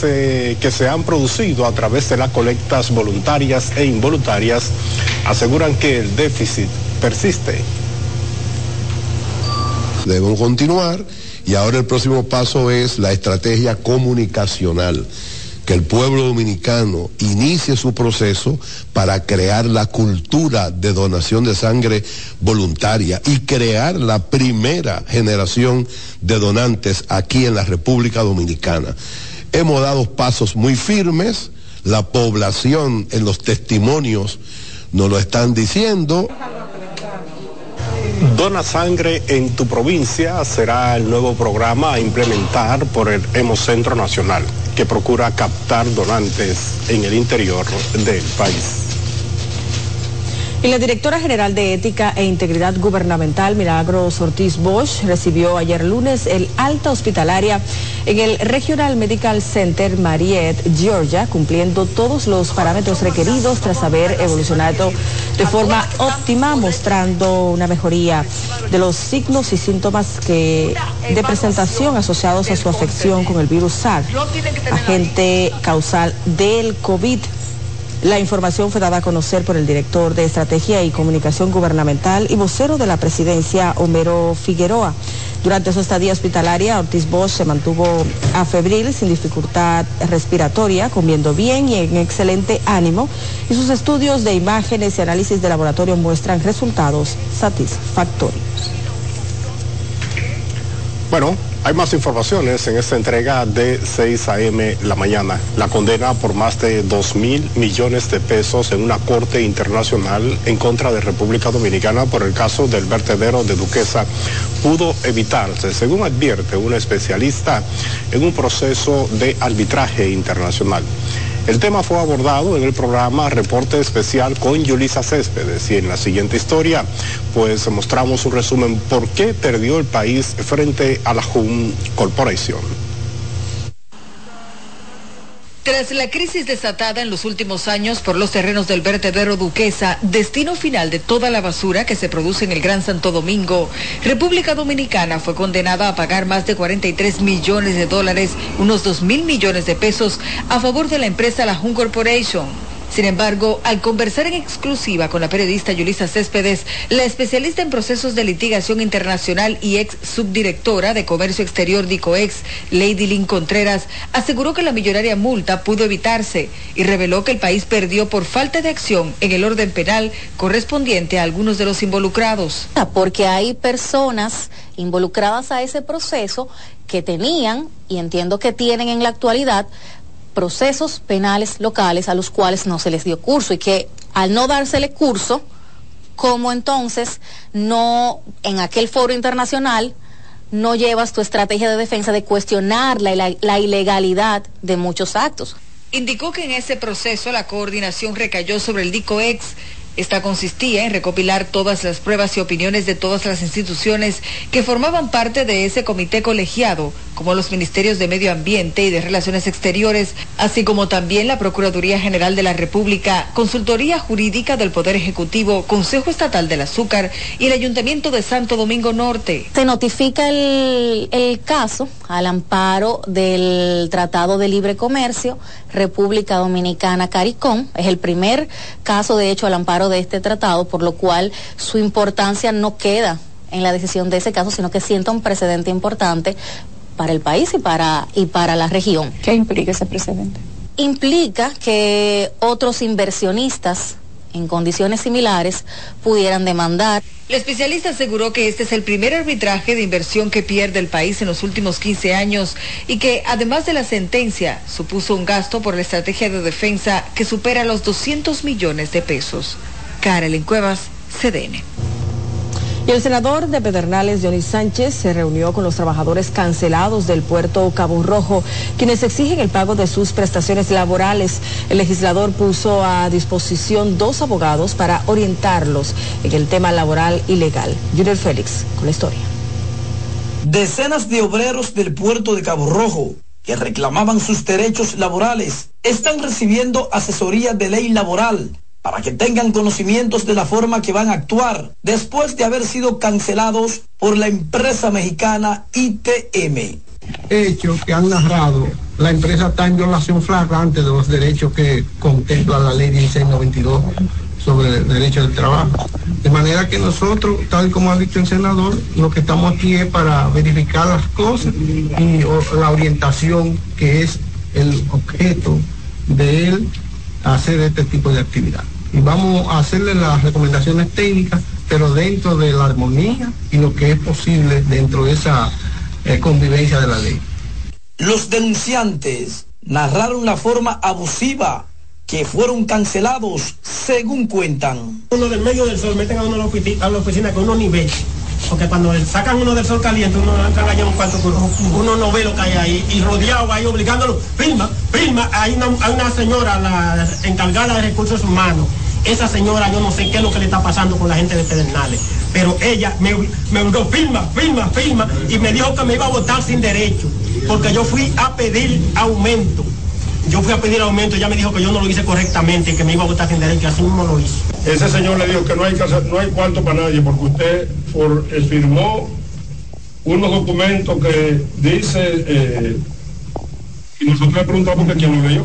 que se han producido a través de las colectas voluntarias e involuntarias, aseguran que el déficit persiste. Debemos continuar, y ahora el próximo paso es la estrategia comunicacional, que el pueblo dominicano inicie su proceso para crear la cultura de donación de sangre voluntaria y crear la primera generación de donantes aquí en la República Dominicana. Hemos dado pasos muy firmes, la población en los testimonios nos lo están diciendo. Dona Sangre en tu provincia será el nuevo programa a implementar por el Hemocentro Nacional, que procura captar donantes en el interior del país. Y la directora general de Ética e Integridad Gubernamental, Milagros Ortiz Bosch, recibió ayer lunes el alta hospitalaria en el Regional Medical Center Mariette, Georgia, cumpliendo todos los parámetros requeridos tras haber evolucionado de forma óptima, mostrando una mejoría de los signos y síntomas de presentación asociados a su afección con el virus SARS, agente causal del COVID. La información fue dada a conocer por el director de Estrategia y Comunicación Gubernamental y vocero de la presidencia, Homero Figueroa. Durante su estadía hospitalaria, Ortiz Bosch se mantuvo afebril, sin dificultad respiratoria, comiendo bien y en excelente ánimo, y sus estudios de imágenes y análisis de laboratorio muestran resultados satisfactorios. Bueno, hay más informaciones en esta entrega de 6 a.m. la mañana. La condena por más de 2.000 millones de pesos en una corte internacional en contra de República Dominicana por el caso del vertedero de Duquesa pudo evitarse, según advierte un especialista en un proceso de arbitraje internacional. El tema fue abordado en el programa Reporte Especial con Yulisa Céspedes, y en la siguiente historia pues mostramos un resumen por qué perdió el país frente a la Home Corporation. Tras la crisis desatada en los últimos años por los terrenos del vertedero Duquesa, destino final de toda la basura que se produce en el Gran Santo Domingo, República Dominicana fue condenada a pagar más de 43 millones de dólares, unos 2.000 millones de pesos, a favor de la empresa La Home Corporation. Sin embargo, al conversar en exclusiva con la periodista Yulisa Céspedes, la especialista en procesos de litigación internacional y ex subdirectora de Comercio Exterior de ICOEX, Lady Lynn Contreras, aseguró que la millonaria multa pudo evitarse y reveló que el país perdió por falta de acción en el orden penal correspondiente a algunos de los involucrados. Porque hay personas involucradas a ese proceso que tenían, y entiendo que tienen en la actualidad, procesos penales locales a los cuales no se les dio curso, y que al no dársele curso cómo entonces no, en aquel foro internacional, no llevas tu estrategia de defensa de cuestionar la ilegalidad de muchos actos. Indicó que en ese proceso la coordinación recayó sobre el DICOEX. Esta consistía en recopilar todas las pruebas y opiniones de todas las instituciones que formaban parte de ese comité colegiado, como los Ministerios de Medio Ambiente y de Relaciones Exteriores, así como también la Procuraduría General de la República, Consultoría Jurídica del Poder Ejecutivo, Consejo Estatal del Azúcar y el Ayuntamiento de Santo Domingo Norte. Se notifica el caso al amparo del Tratado de Libre Comercio, República Dominicana CARICOM, es el primer caso de hecho al amparo de este tratado, por lo cual su importancia no queda en la decisión de ese caso, sino que sienta un precedente importante para el país y para la región. ¿Qué implica ese precedente? Implica que otros inversionistas en condiciones similares pudieran demandar. El especialista aseguró que este es el primer arbitraje de inversión que pierde el país en los últimos 15 años y que, además de la sentencia, supuso un gasto por la estrategia de defensa que supera los 200 millones de pesos. Carolyn Cuevas, CDN. Y el senador de Pedernales, Dionis Sánchez, se reunió con los trabajadores cancelados del puerto Cabo Rojo, quienes exigen el pago de sus prestaciones laborales. El legislador puso a disposición 2 abogados para orientarlos en el tema laboral y legal. Junior Félix, con la historia. Decenas de obreros del puerto de Cabo Rojo, que reclamaban sus derechos laborales, están recibiendo asesoría de ley laboral, para que tengan conocimientos de la forma que van a actuar después de haber sido cancelados por la empresa mexicana ITM. Hechos que han narrado, la empresa está en violación flagrante de los derechos que contempla la ley 1692 sobre el derecho del trabajo. De manera que nosotros, tal como ha dicho el senador, lo que estamos aquí es para verificar las cosas y la orientación que es el objeto de él hacer este tipo de actividad, y vamos a hacerle las recomendaciones técnicas, pero dentro de la armonía y lo que es posible dentro de esa convivencia de la ley. Los denunciantes narraron la forma abusiva que fueron cancelados, según cuentan. Uno del medio del sol meten a uno a la oficina con unos niveles, porque cuando sacan uno del sol caliente, uno entra allá un cuarto, uno no ve lo que hay ahí, y rodeado ahí obligándolo, firma, hay una señora, la encargada de recursos humanos, esa señora yo no sé qué es lo que le está pasando con la gente de Pedernales, pero ella me obligó, firma, y me dijo que me iba a votar sin derecho, porque yo fui a pedir aumento. Ella me dijo que yo no lo hice correctamente, que me iba a votar sin derecho, y así mismo lo hizo. Ese señor le dijo que no hay cuarto para nadie, porque usted firmó unos documentos que dice, y nosotros le preguntamos que quién lo leyó,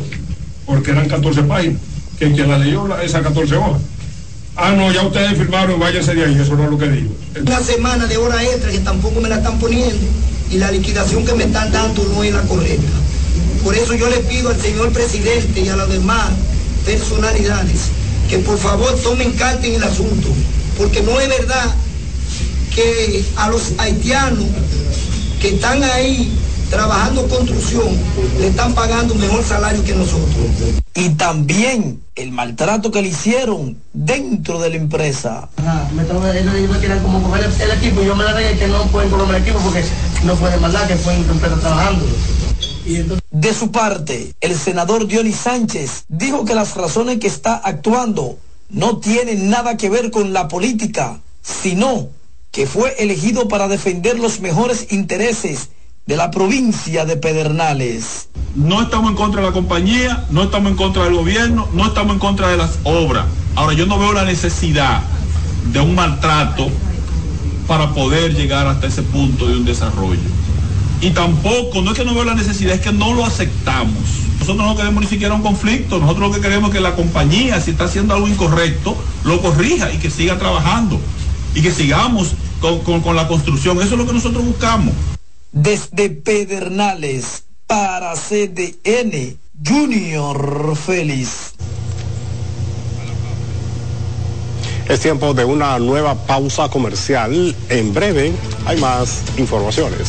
porque eran 14 páginas, que quien la leyó esas 14 hojas. Ah, no, ya ustedes firmaron, váyanse de ahí, eso no es lo que digo. Una semana de hora extra que tampoco me la están poniendo, y la liquidación que me están dando no es la correcta. Por eso yo le pido al señor presidente y a las demás personalidades que por favor tomen carta en el asunto, porque no es verdad que a los haitianos que están ahí trabajando construcción le están pagando mejor salario que nosotros. Y también el maltrato que le hicieron dentro de la empresa. Ajá, ellos dijeron que eran como coger el equipo, y yo me la regué que no pueden coger el equipo porque no pueden mandar, que pueden empezar trabajando. De su parte, el senador Dionis Sánchez dijo que las razones que está actuando no tienen nada que ver con la política, sino que fue elegido para defender los mejores intereses de la provincia de Pedernales. No estamos en contra de la compañía, no estamos en contra del gobierno, no estamos en contra de las obras. Ahora, yo no veo la necesidad de un maltrato para poder llegar hasta ese punto de un desarrollo. Y tampoco, no es que no veo la necesidad, es que no lo aceptamos. Nosotros no queremos ni siquiera un conflicto, nosotros lo que queremos es que la compañía, si está haciendo algo incorrecto, lo corrija y que siga trabajando, y que sigamos con la construcción. Eso es lo que nosotros buscamos. Desde Pedernales, para CDN, Junior Félix. Es tiempo de una nueva pausa comercial. En breve hay más informaciones.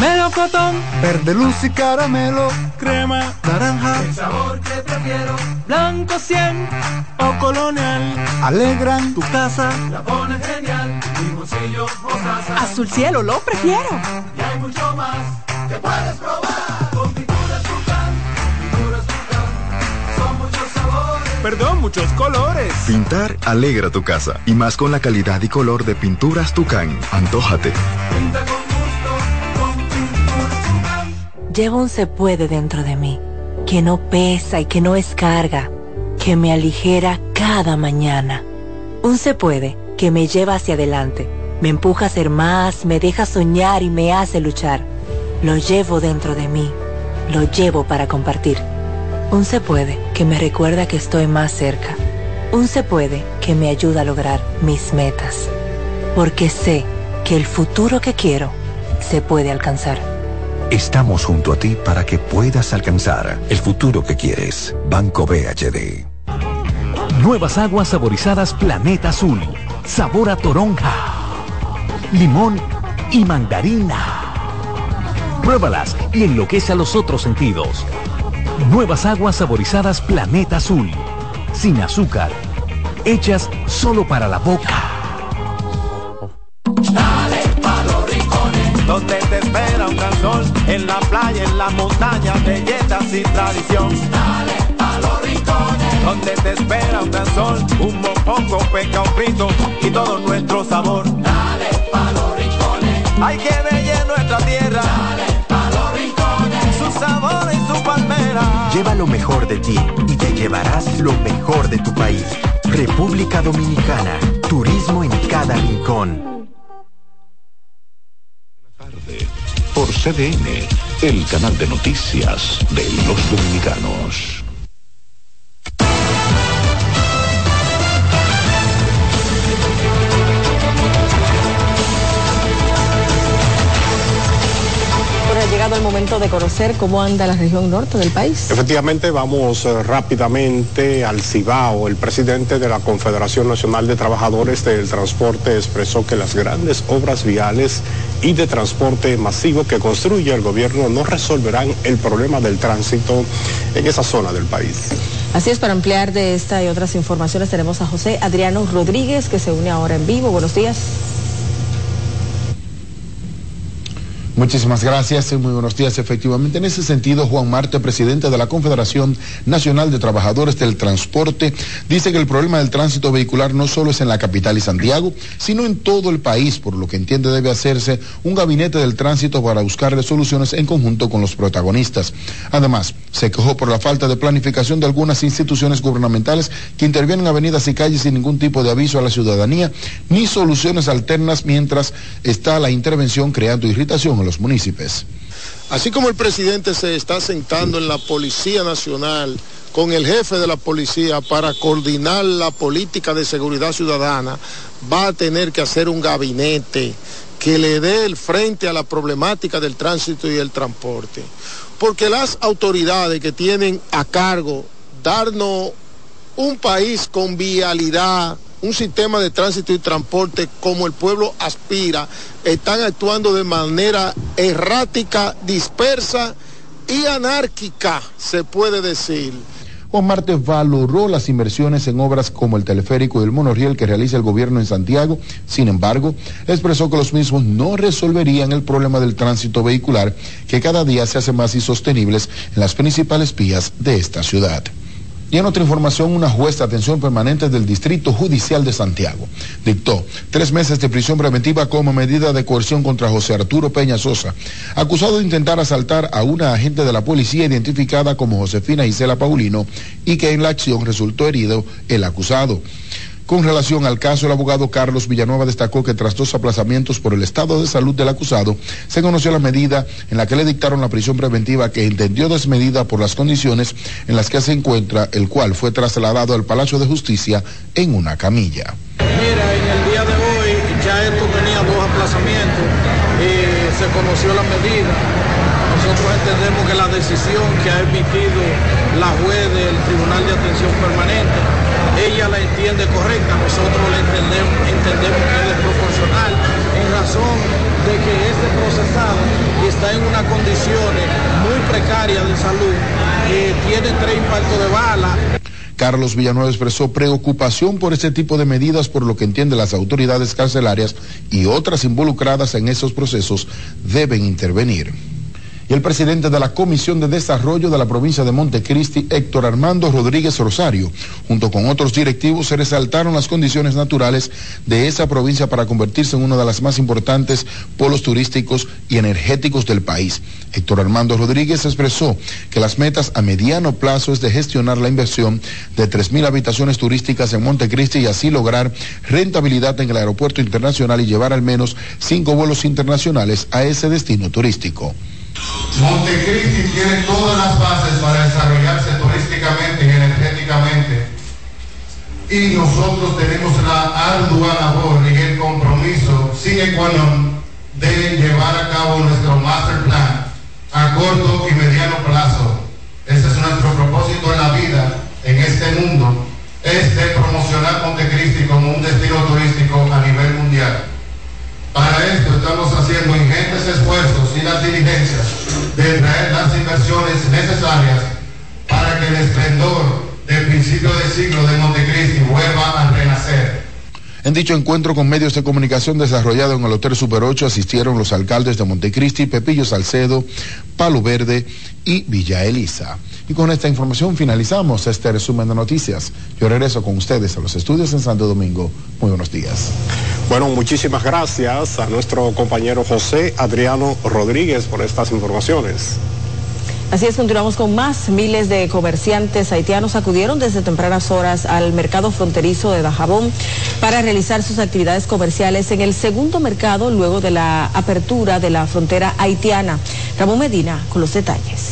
Melocotón, verde luz y caramelo, crema, naranja, el sabor que prefiero, blanco 100 o colonial, alegran tu casa, la pones genial, limoncillo o taza, azul cielo lo prefiero, y hay mucho más que puedes probar, con pinturas Pucam, son muchos sabores, perdón, muchos colores. Pintar alegra tu casa, y más con la calidad y color de pinturas Tucán, antójate. Pinta con llevo un se puede dentro de mí, que no pesa y que no es carga, que me aligera cada mañana. Un se puede que me lleva hacia adelante, me empuja a ser más, me deja soñar y me hace luchar. Lo llevo dentro de mí, lo llevo para compartir. Un se puede que me recuerda que estoy más cerca. Un se puede que me ayuda a lograr mis metas. Porque sé que el futuro que quiero se puede alcanzar. Estamos junto a ti para que puedas alcanzar el futuro que quieres. Banco BHD. Nuevas aguas saborizadas Planeta Azul. Sabor a toronja, limón y mandarina. Pruébalas y enloquece a los otros sentidos. Nuevas aguas saborizadas Planeta Azul. Sin azúcar. Hechas solo para la boca. Dale pa' los rincones. Donde te espera un gran sol. En la playa, en la montaña, belletas y tradición. Dale a los rincones. Donde te espera un gran sol, un mopongo, peca, un frito y todo nuestro sabor. Dale a los rincones. Hay que bella nuestra tierra. Dale a los rincones. Su sabor y su palmera. Lleva lo mejor de ti y te llevarás lo mejor de tu país. República Dominicana. Turismo en cada rincón. Por CDN, el canal de noticias de los dominicanos. Bueno, ha llegado el momento de conocer cómo anda la región norte del país. Efectivamente, vamos rápidamente al Cibao. El presidente de la Confederación Nacional de Trabajadores del Transporte expresó que las grandes obras viales y de transporte masivo que construye el gobierno no resolverán el problema del tránsito en esa zona del país. Así es, para ampliar de esta y otras informaciones tenemos a José Adriano Rodríguez, que se une ahora en vivo. Buenos días. Muchísimas gracias, muy buenos días. Efectivamente, en ese sentido, Juan Marte, presidente de la Confederación Nacional de Trabajadores del Transporte, dice que el problema del tránsito vehicular no solo es en la capital y Santiago, sino en todo el país, por lo que entiende debe hacerse un gabinete del tránsito para buscarle soluciones en conjunto con los protagonistas. Además, se quejó por la falta de planificación de algunas instituciones gubernamentales que intervienen en avenidas y calles sin ningún tipo de aviso a la ciudadanía, ni soluciones alternas mientras está la intervención creando irritación a los municipios. Así como el presidente se está sentando en la Policía Nacional con el jefe de la policía para coordinar la política de seguridad ciudadana, va a tener que hacer un gabinete que le dé el frente a la problemática del tránsito y el transporte, porque las autoridades que tienen a cargo darnos un país con vialidad, un sistema de tránsito y transporte como el pueblo aspira, están actuando de manera errática, dispersa y anárquica, se puede decir. Juan Marte valoró las inversiones en obras como el teleférico y el monorriel que realiza el gobierno en Santiago. Sin embargo, expresó que los mismos no resolverían el problema del tránsito vehicular, que cada día se hace más insostenibles en las principales vías de esta ciudad. Y en otra información, una juez de atención permanente del Distrito Judicial de Santiago dictó 3 meses de prisión preventiva como medida de coerción contra José Arturo Peña Sosa, acusado de intentar asaltar a una agente de la policía identificada como Josefina Isela Paulino y que en la acción resultó herido el acusado. Con relación al caso, el abogado Carlos Villanueva destacó que tras dos aplazamientos por el estado de salud del acusado, se conoció la medida en la que le dictaron la prisión preventiva que entendió desmedida por las condiciones en las que se encuentra, el cual fue trasladado al Palacio de Justicia en una camilla. Mira, en el día de hoy ya esto tenía dos aplazamientos, se conoció la medida. Nosotros entendemos que la decisión que ha emitido la juez del Tribunal de Atención Permanente, ella la entiende correcta, nosotros la entendemos que es desproporcional en razón de que este procesado está en unas condiciones muy precarias de salud, tiene 3 impactos de bala. Carlos Villanueva expresó preocupación por este tipo de medidas, por lo que entiende las autoridades carcelarias y otras involucradas en esos procesos deben intervenir. Y el presidente de la Comisión de Desarrollo de la provincia de Montecristi, Héctor Armando Rodríguez Rosario, junto con otros directivos, se resaltaron las condiciones naturales de esa provincia para convertirse en una de las más importantes polos turísticos y energéticos del país. Héctor Armando Rodríguez expresó que las metas a mediano plazo es de gestionar la inversión de 3.000 habitaciones turísticas en Montecristi y así lograr rentabilidad en el aeropuerto internacional y llevar al menos 5 vuelos internacionales a ese destino turístico. Montecristi tiene todas las bases para desarrollarse turísticamente y energéticamente, y nosotros tenemos la ardua labor y el compromiso sine qua non de llevar a cabo nuestro master plan a corto y mediano plazo. Ese es nuestro propósito en la vida, en este mundo, es de promocionar Montecristi como un destino turístico a nivel mundial. Para esto estamos haciendo ingentes esfuerzos y las diligencias de traer las inversiones necesarias para que el esplendor del principio del siglo de Montecristi vuelva a renacer. En dicho encuentro con medios de comunicación desarrollado en el Hotel Super 8 asistieron los alcaldes de Montecristi, Pepillo Salcedo, Palo Verde y Villa Elisa. Y con esta información finalizamos este resumen de noticias. Yo regreso con ustedes a los estudios en Santo Domingo. Muy buenos días. Bueno, muchísimas gracias a nuestro compañero José Adriano Rodríguez por estas informaciones. Así es, continuamos con más. Miles de comerciantes haitianos acudieron desde tempranas horas al mercado fronterizo de Dajabón para realizar sus actividades comerciales en el segundo mercado luego de la apertura de la frontera haitiana. Ramón Medina con los detalles.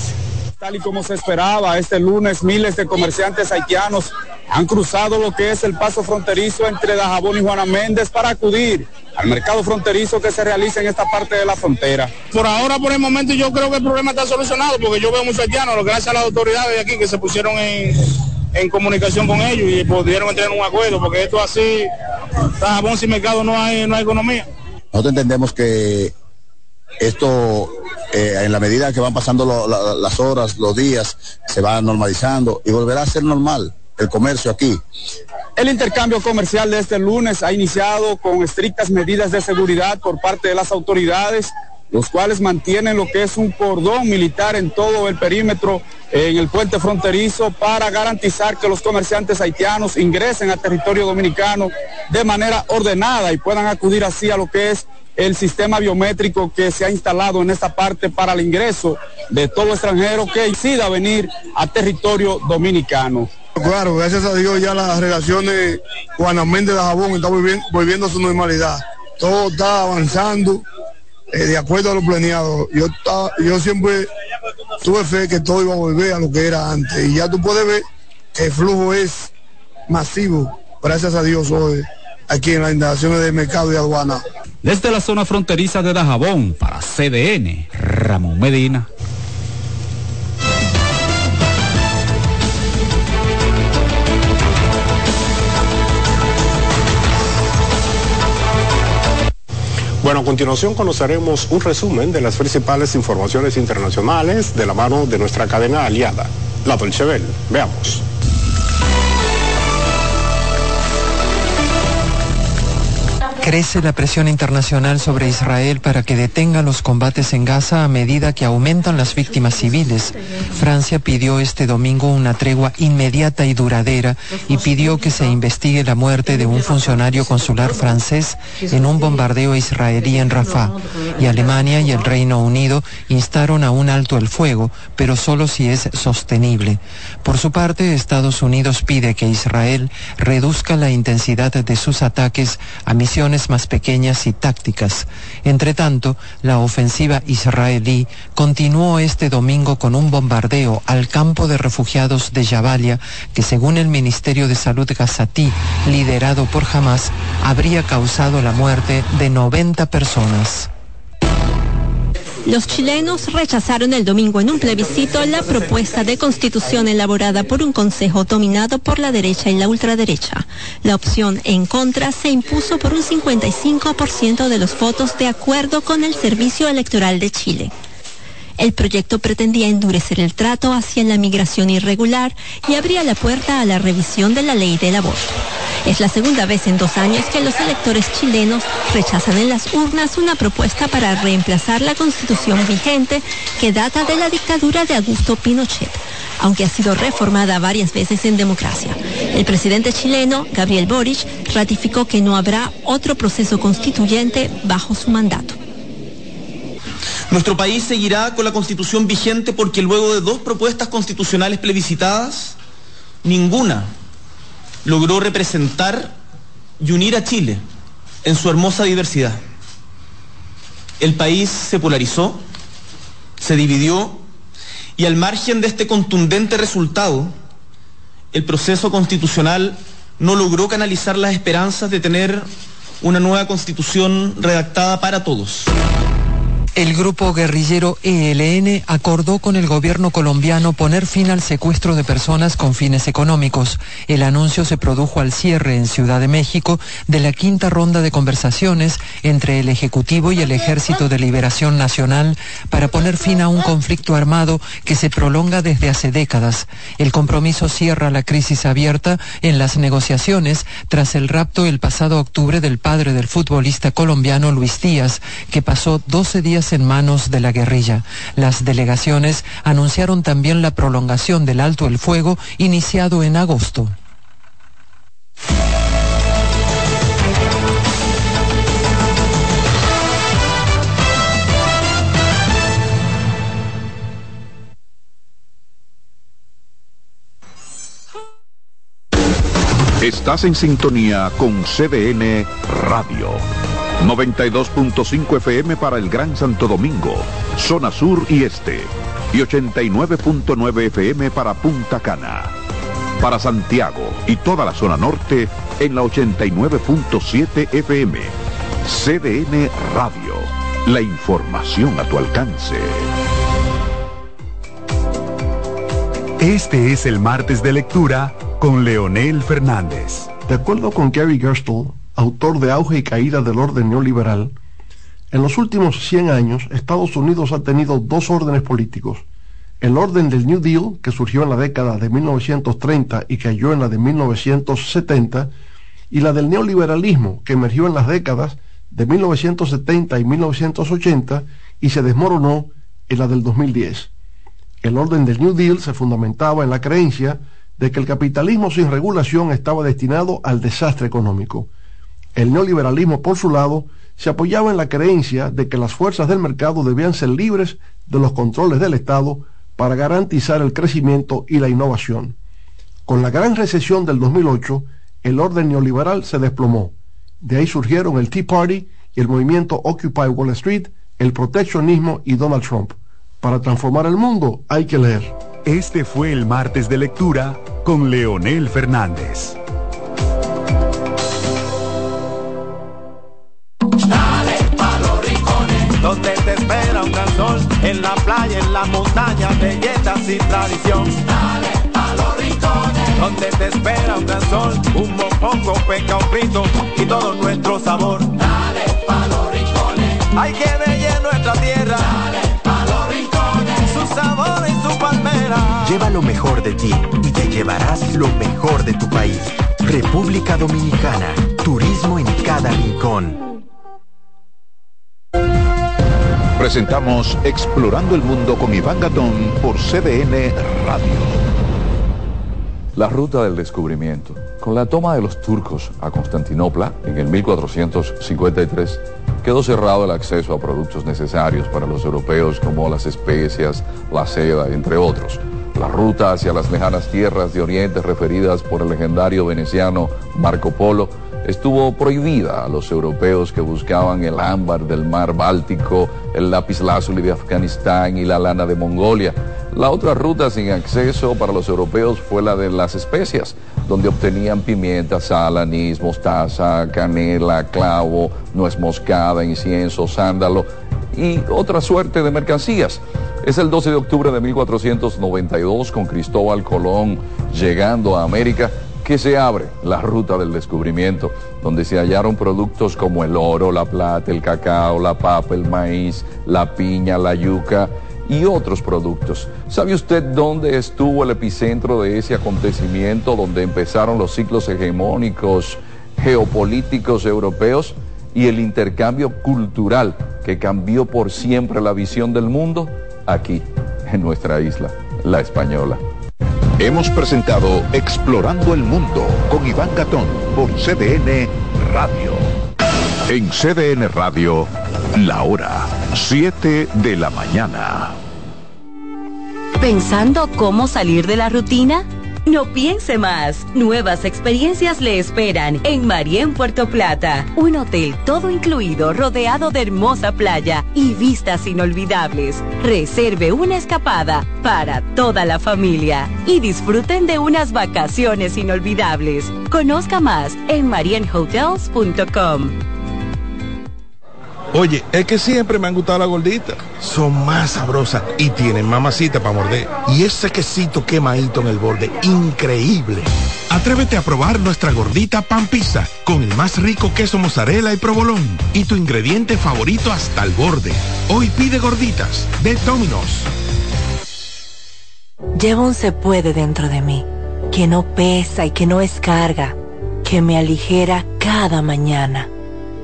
Tal y como se esperaba, este lunes miles de comerciantes haitianos han cruzado lo que es el paso fronterizo entre Dajabón y Juana Méndez para acudir al mercado fronterizo que se realiza en esta parte de la frontera. Por ahora, por el momento, yo creo que el problema está solucionado porque yo veo muchos haitianos, gracias a las autoridades de aquí que se pusieron en comunicación con ellos y pudieron entrar en un acuerdo, porque esto así, Dajabón sin mercado no hay economía. Nosotros entendemos que esto, en la medida que van pasando las horas, los días, se va normalizando y volverá a ser normal el comercio aquí. El intercambio comercial de este lunes ha iniciado con estrictas medidas de seguridad por parte de las autoridades, los cuales mantienen lo que es un cordón militar en todo el perímetro, en el puente fronterizo, para garantizar que los comerciantes haitianos ingresen al territorio dominicano de manera ordenada y puedan acudir así a lo que es el sistema biométrico que se ha instalado en esta parte para el ingreso de todo extranjero que decida venir a territorio dominicano. Claro, gracias a Dios ya las relaciones Juana Méndez de Dajabón están volviendo a su normalidad. Todo está avanzando de acuerdo a lo planeado. Yo siempre tuve fe que todo iba a volver a lo que era antes. Y ya tú puedes ver que el flujo es masivo, gracias a Dios hoy, aquí en las instalaciones de mercado y aduana. Desde la zona fronteriza de Dajabón, para CDN, Ramón Medina. Bueno, a continuación conoceremos un resumen de las principales informaciones internacionales de la mano de nuestra cadena aliada, la Deutsche Welle. Veamos. Crece la presión internacional sobre Israel para que detenga los combates en Gaza a medida que aumentan las víctimas civiles. Francia pidió este domingo una tregua inmediata y duradera y pidió que se investigue la muerte de un funcionario consular francés en un bombardeo israelí en Rafah. Y Alemania y el Reino Unido instaron a un alto el fuego, pero solo si es sostenible. Por su parte, Estados Unidos pide que Israel reduzca la intensidad de sus ataques a misiones más pequeñas y tácticas. Entre tanto, la ofensiva israelí continuó este domingo con un bombardeo al campo de refugiados de Jabalia, que según el Ministerio de Salud gazatí, liderado por Hamas, habría causado la muerte de 90 personas. Los chilenos rechazaron el domingo en un plebiscito la propuesta de constitución elaborada por un consejo dominado por la derecha y la ultraderecha. La opción en contra se impuso por un 55% de los votos de acuerdo con el Servicio Electoral de Chile. El proyecto pretendía endurecer el trato hacia la migración irregular y abría la puerta a la revisión de la ley del aborto. Es la segunda vez en 2 años que los electores chilenos rechazan en las urnas una propuesta para reemplazar la constitución vigente que data de la dictadura de Augusto Pinochet, aunque ha sido reformada varias veces en democracia. El presidente chileno, Gabriel Boric, ratificó que no habrá otro proceso constituyente bajo su mandato. Nuestro país seguirá con la constitución vigente porque luego de 2 propuestas constitucionales plebiscitadas, ninguna logró representar y unir a Chile en su hermosa diversidad. El país se polarizó, se dividió y al margen de este contundente resultado, el proceso constitucional no logró canalizar las esperanzas de tener una nueva constitución redactada para todos. El grupo guerrillero ELN acordó con el gobierno colombiano poner fin al secuestro de personas con fines económicos. El anuncio se produjo al cierre en Ciudad de México de la 5ª ronda de conversaciones entre el Ejecutivo y el Ejército de Liberación Nacional para poner fin a un conflicto armado que se prolonga desde hace décadas. El compromiso cierra la crisis abierta en las negociaciones tras el rapto el pasado octubre del padre del futbolista colombiano Luis Díaz, que pasó 12 días en manos de la guerrilla. Las delegaciones anunciaron también la prolongación del alto el fuego iniciado en agosto. Estás en sintonía con CDN Radio. 92.5 FM para el Gran Santo Domingo, zona sur y este, y 89.9 FM para Punta Cana. Para Santiago y toda la zona norte en la 89.7 FM. CDN Radio, la información a tu alcance. Este es el martes de lectura con Leonel Fernández. De acuerdo con Gary Gerstle, autor de Auge y Caída del Orden Neoliberal, en los últimos 100 años Estados Unidos ha tenido 2 órdenes políticos. El orden del New Deal, que surgió en la década de 1930 y cayó en la de 1970, y la del neoliberalismo, que emergió en las décadas de 1970 y 1980 y se desmoronó en la del 2010. El orden del New Deal se fundamentaba en la creencia de que el capitalismo sin regulación estaba destinado al desastre económico. El neoliberalismo, por su lado, se apoyaba en la creencia de que las fuerzas del mercado debían ser libres de los controles del Estado para garantizar el crecimiento y la innovación. Con la gran recesión del 2008, el orden neoliberal se desplomó. De ahí surgieron el Tea Party y el movimiento Occupy Wall Street, el proteccionismo y Donald Trump. Para transformar el mundo hay que leer. Este fue el martes de lectura con Leonel Fernández. Donde te espera un gran sol, en la playa, en la montaña, belletas y tradición. Dale a los rincones. Donde te espera un gran sol, un mopongo, peca, un frito y todo nuestro sabor. Dale a los rincones. Hay que belle nuestra tierra. Dale a los rincones. Su sabor y su palmera. Lleva lo mejor de ti y te llevarás lo mejor de tu país. República Dominicana, turismo en cada rincón. León. Presentamos Explorando el Mundo con Iván Gatón por CDN Radio. La ruta del descubrimiento. Con la toma de los turcos a Constantinopla en el 1453, quedó cerrado el acceso a productos necesarios para los europeos como las especias, la seda, entre otros. La ruta hacia las lejanas tierras de Oriente referidas por el legendario veneciano Marco Polo estuvo prohibida a los europeos que buscaban el ámbar del mar Báltico, el lapislázuli de Afganistán y la lana de Mongolia. La otra ruta sin acceso para los europeos fue la de las especias, donde obtenían pimienta, sal, anís, mostaza, canela, clavo, nuez moscada, incienso, sándalo y otra suerte de mercancías. Es el 12 de octubre de 1492, con Cristóbal Colón llegando a América, que se abre la ruta del descubrimiento, donde se hallaron productos como el oro, la plata, el cacao, la papa, el maíz, la piña, la yuca y otros productos. ¿Sabe usted dónde estuvo el epicentro de ese acontecimiento donde empezaron los ciclos hegemónicos geopolíticos europeos y el intercambio cultural que cambió por siempre la visión del mundo? Aquí, en nuestra isla, La Española. Hemos presentado Explorando el Mundo con Iván Gatón por CDN Radio. En CDN Radio, la hora 7 de la mañana. ¿Pensando cómo salir de la rutina? No piense más. Nuevas experiencias le esperan en Marién Puerto Plata. Un hotel todo incluido, rodeado de hermosa playa y vistas inolvidables. Reserve una escapada para toda la familia y disfruten de unas vacaciones inolvidables. Conozca más en marienhotels.com. Oye, es que siempre me han gustado las gorditas. Son más sabrosas y tienen mamacita para morder. Y ese quesito quemadito en el borde, increíble. Atrévete a probar nuestra gordita pan pizza con el más rico queso mozzarella y provolón y tu ingrediente favorito hasta el borde. Hoy pide gorditas de Domino's. Llevo un se puede dentro de mí, que no pesa y que no es carga, que me aligera cada mañana.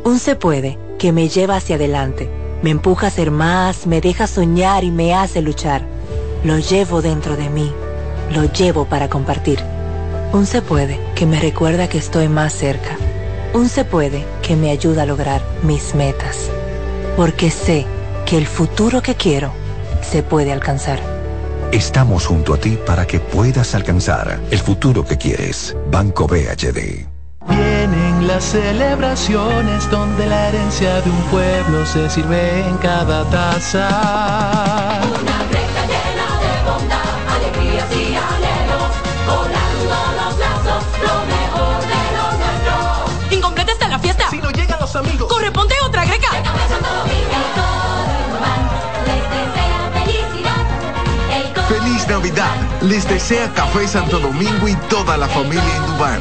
Un se puede que me lleva hacia adelante, me empuja a ser más, me deja soñar y me hace luchar. Lo llevo dentro de mí, lo llevo para compartir. Un se puede que me recuerda que estoy más cerca. Un se puede que me ayuda a lograr mis metas. Porque sé que el futuro que quiero se puede alcanzar. Estamos junto a ti para que puedas alcanzar el futuro que quieres. Banco BHD. Vienen las celebraciones donde la herencia de un pueblo se sirve en cada taza. Una recta llena de bondad, alegrías y anhelos, colando los lazos, lo mejor de lo nuestro. Incompleta está la fiesta si no llegan los amigos. Corresponde otra greca. El Café Santo Domingo. El Coro les desea felicidad. El Coro... Feliz Navidad. Les desea Café Santo Domingo y toda la familia Indubán.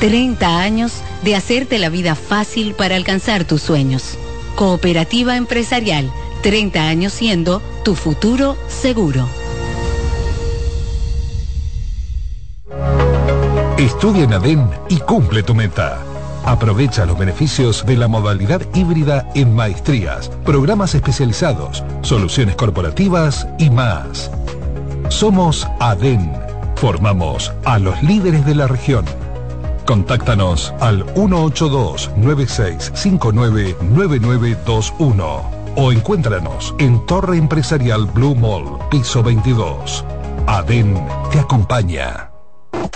30 años de hacerte la vida fácil para alcanzar tus sueños. Cooperativa Empresarial, 30 años siendo tu futuro seguro. Estudia en ADEN y cumple tu meta. Aprovecha los beneficios de la modalidad híbrida en maestrías, programas especializados, soluciones corporativas y más. Somos ADEN. Formamos a los líderes de la región. Contáctanos al 182-9659-9921 o encuéntranos en Torre Empresarial Blue Mall, piso 22. ADEN te acompaña.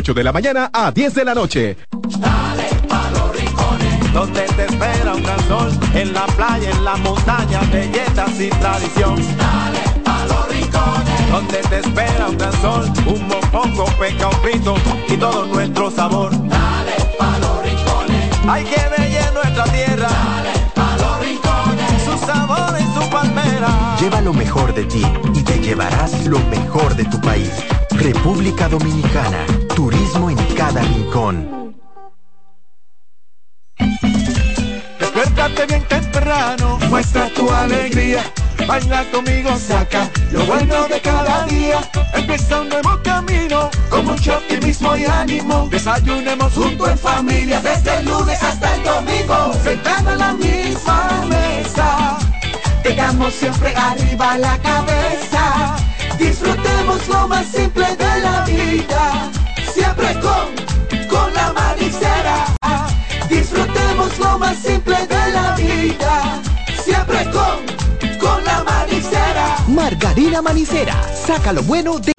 de la mañana a 10 de la noche. Dale pa' los rincones, donde te espera un gran sol, en la playa, en la montaña, belletas y tradición. Dale pa' los rincones, donde te espera un gran sol, un mopongo, peca, un frito y todo nuestro sabor. Dale pa' los rincones, hay que bella en nuestra tierra. Dale pa' los rincones, su sabor y su palmera. Lleva lo mejor de ti y te llevarás lo mejor de tu país. República Dominicana, turismo en cada rincón. Despiértate bien temprano, muestra tu alegría, baila conmigo, saca lo bueno de cada día. Empieza un nuevo camino, con mucho optimismo y ánimo. Desayunemos junto en familia, desde el lunes hasta el domingo. Sentado en la misma mesa, tengamos siempre arriba la cabeza. Disfrutemos lo más simple de la vida, siempre con la manicera. Disfrutemos lo más simple de la vida, siempre con la manicera. Margarina Manicera, saca lo bueno de...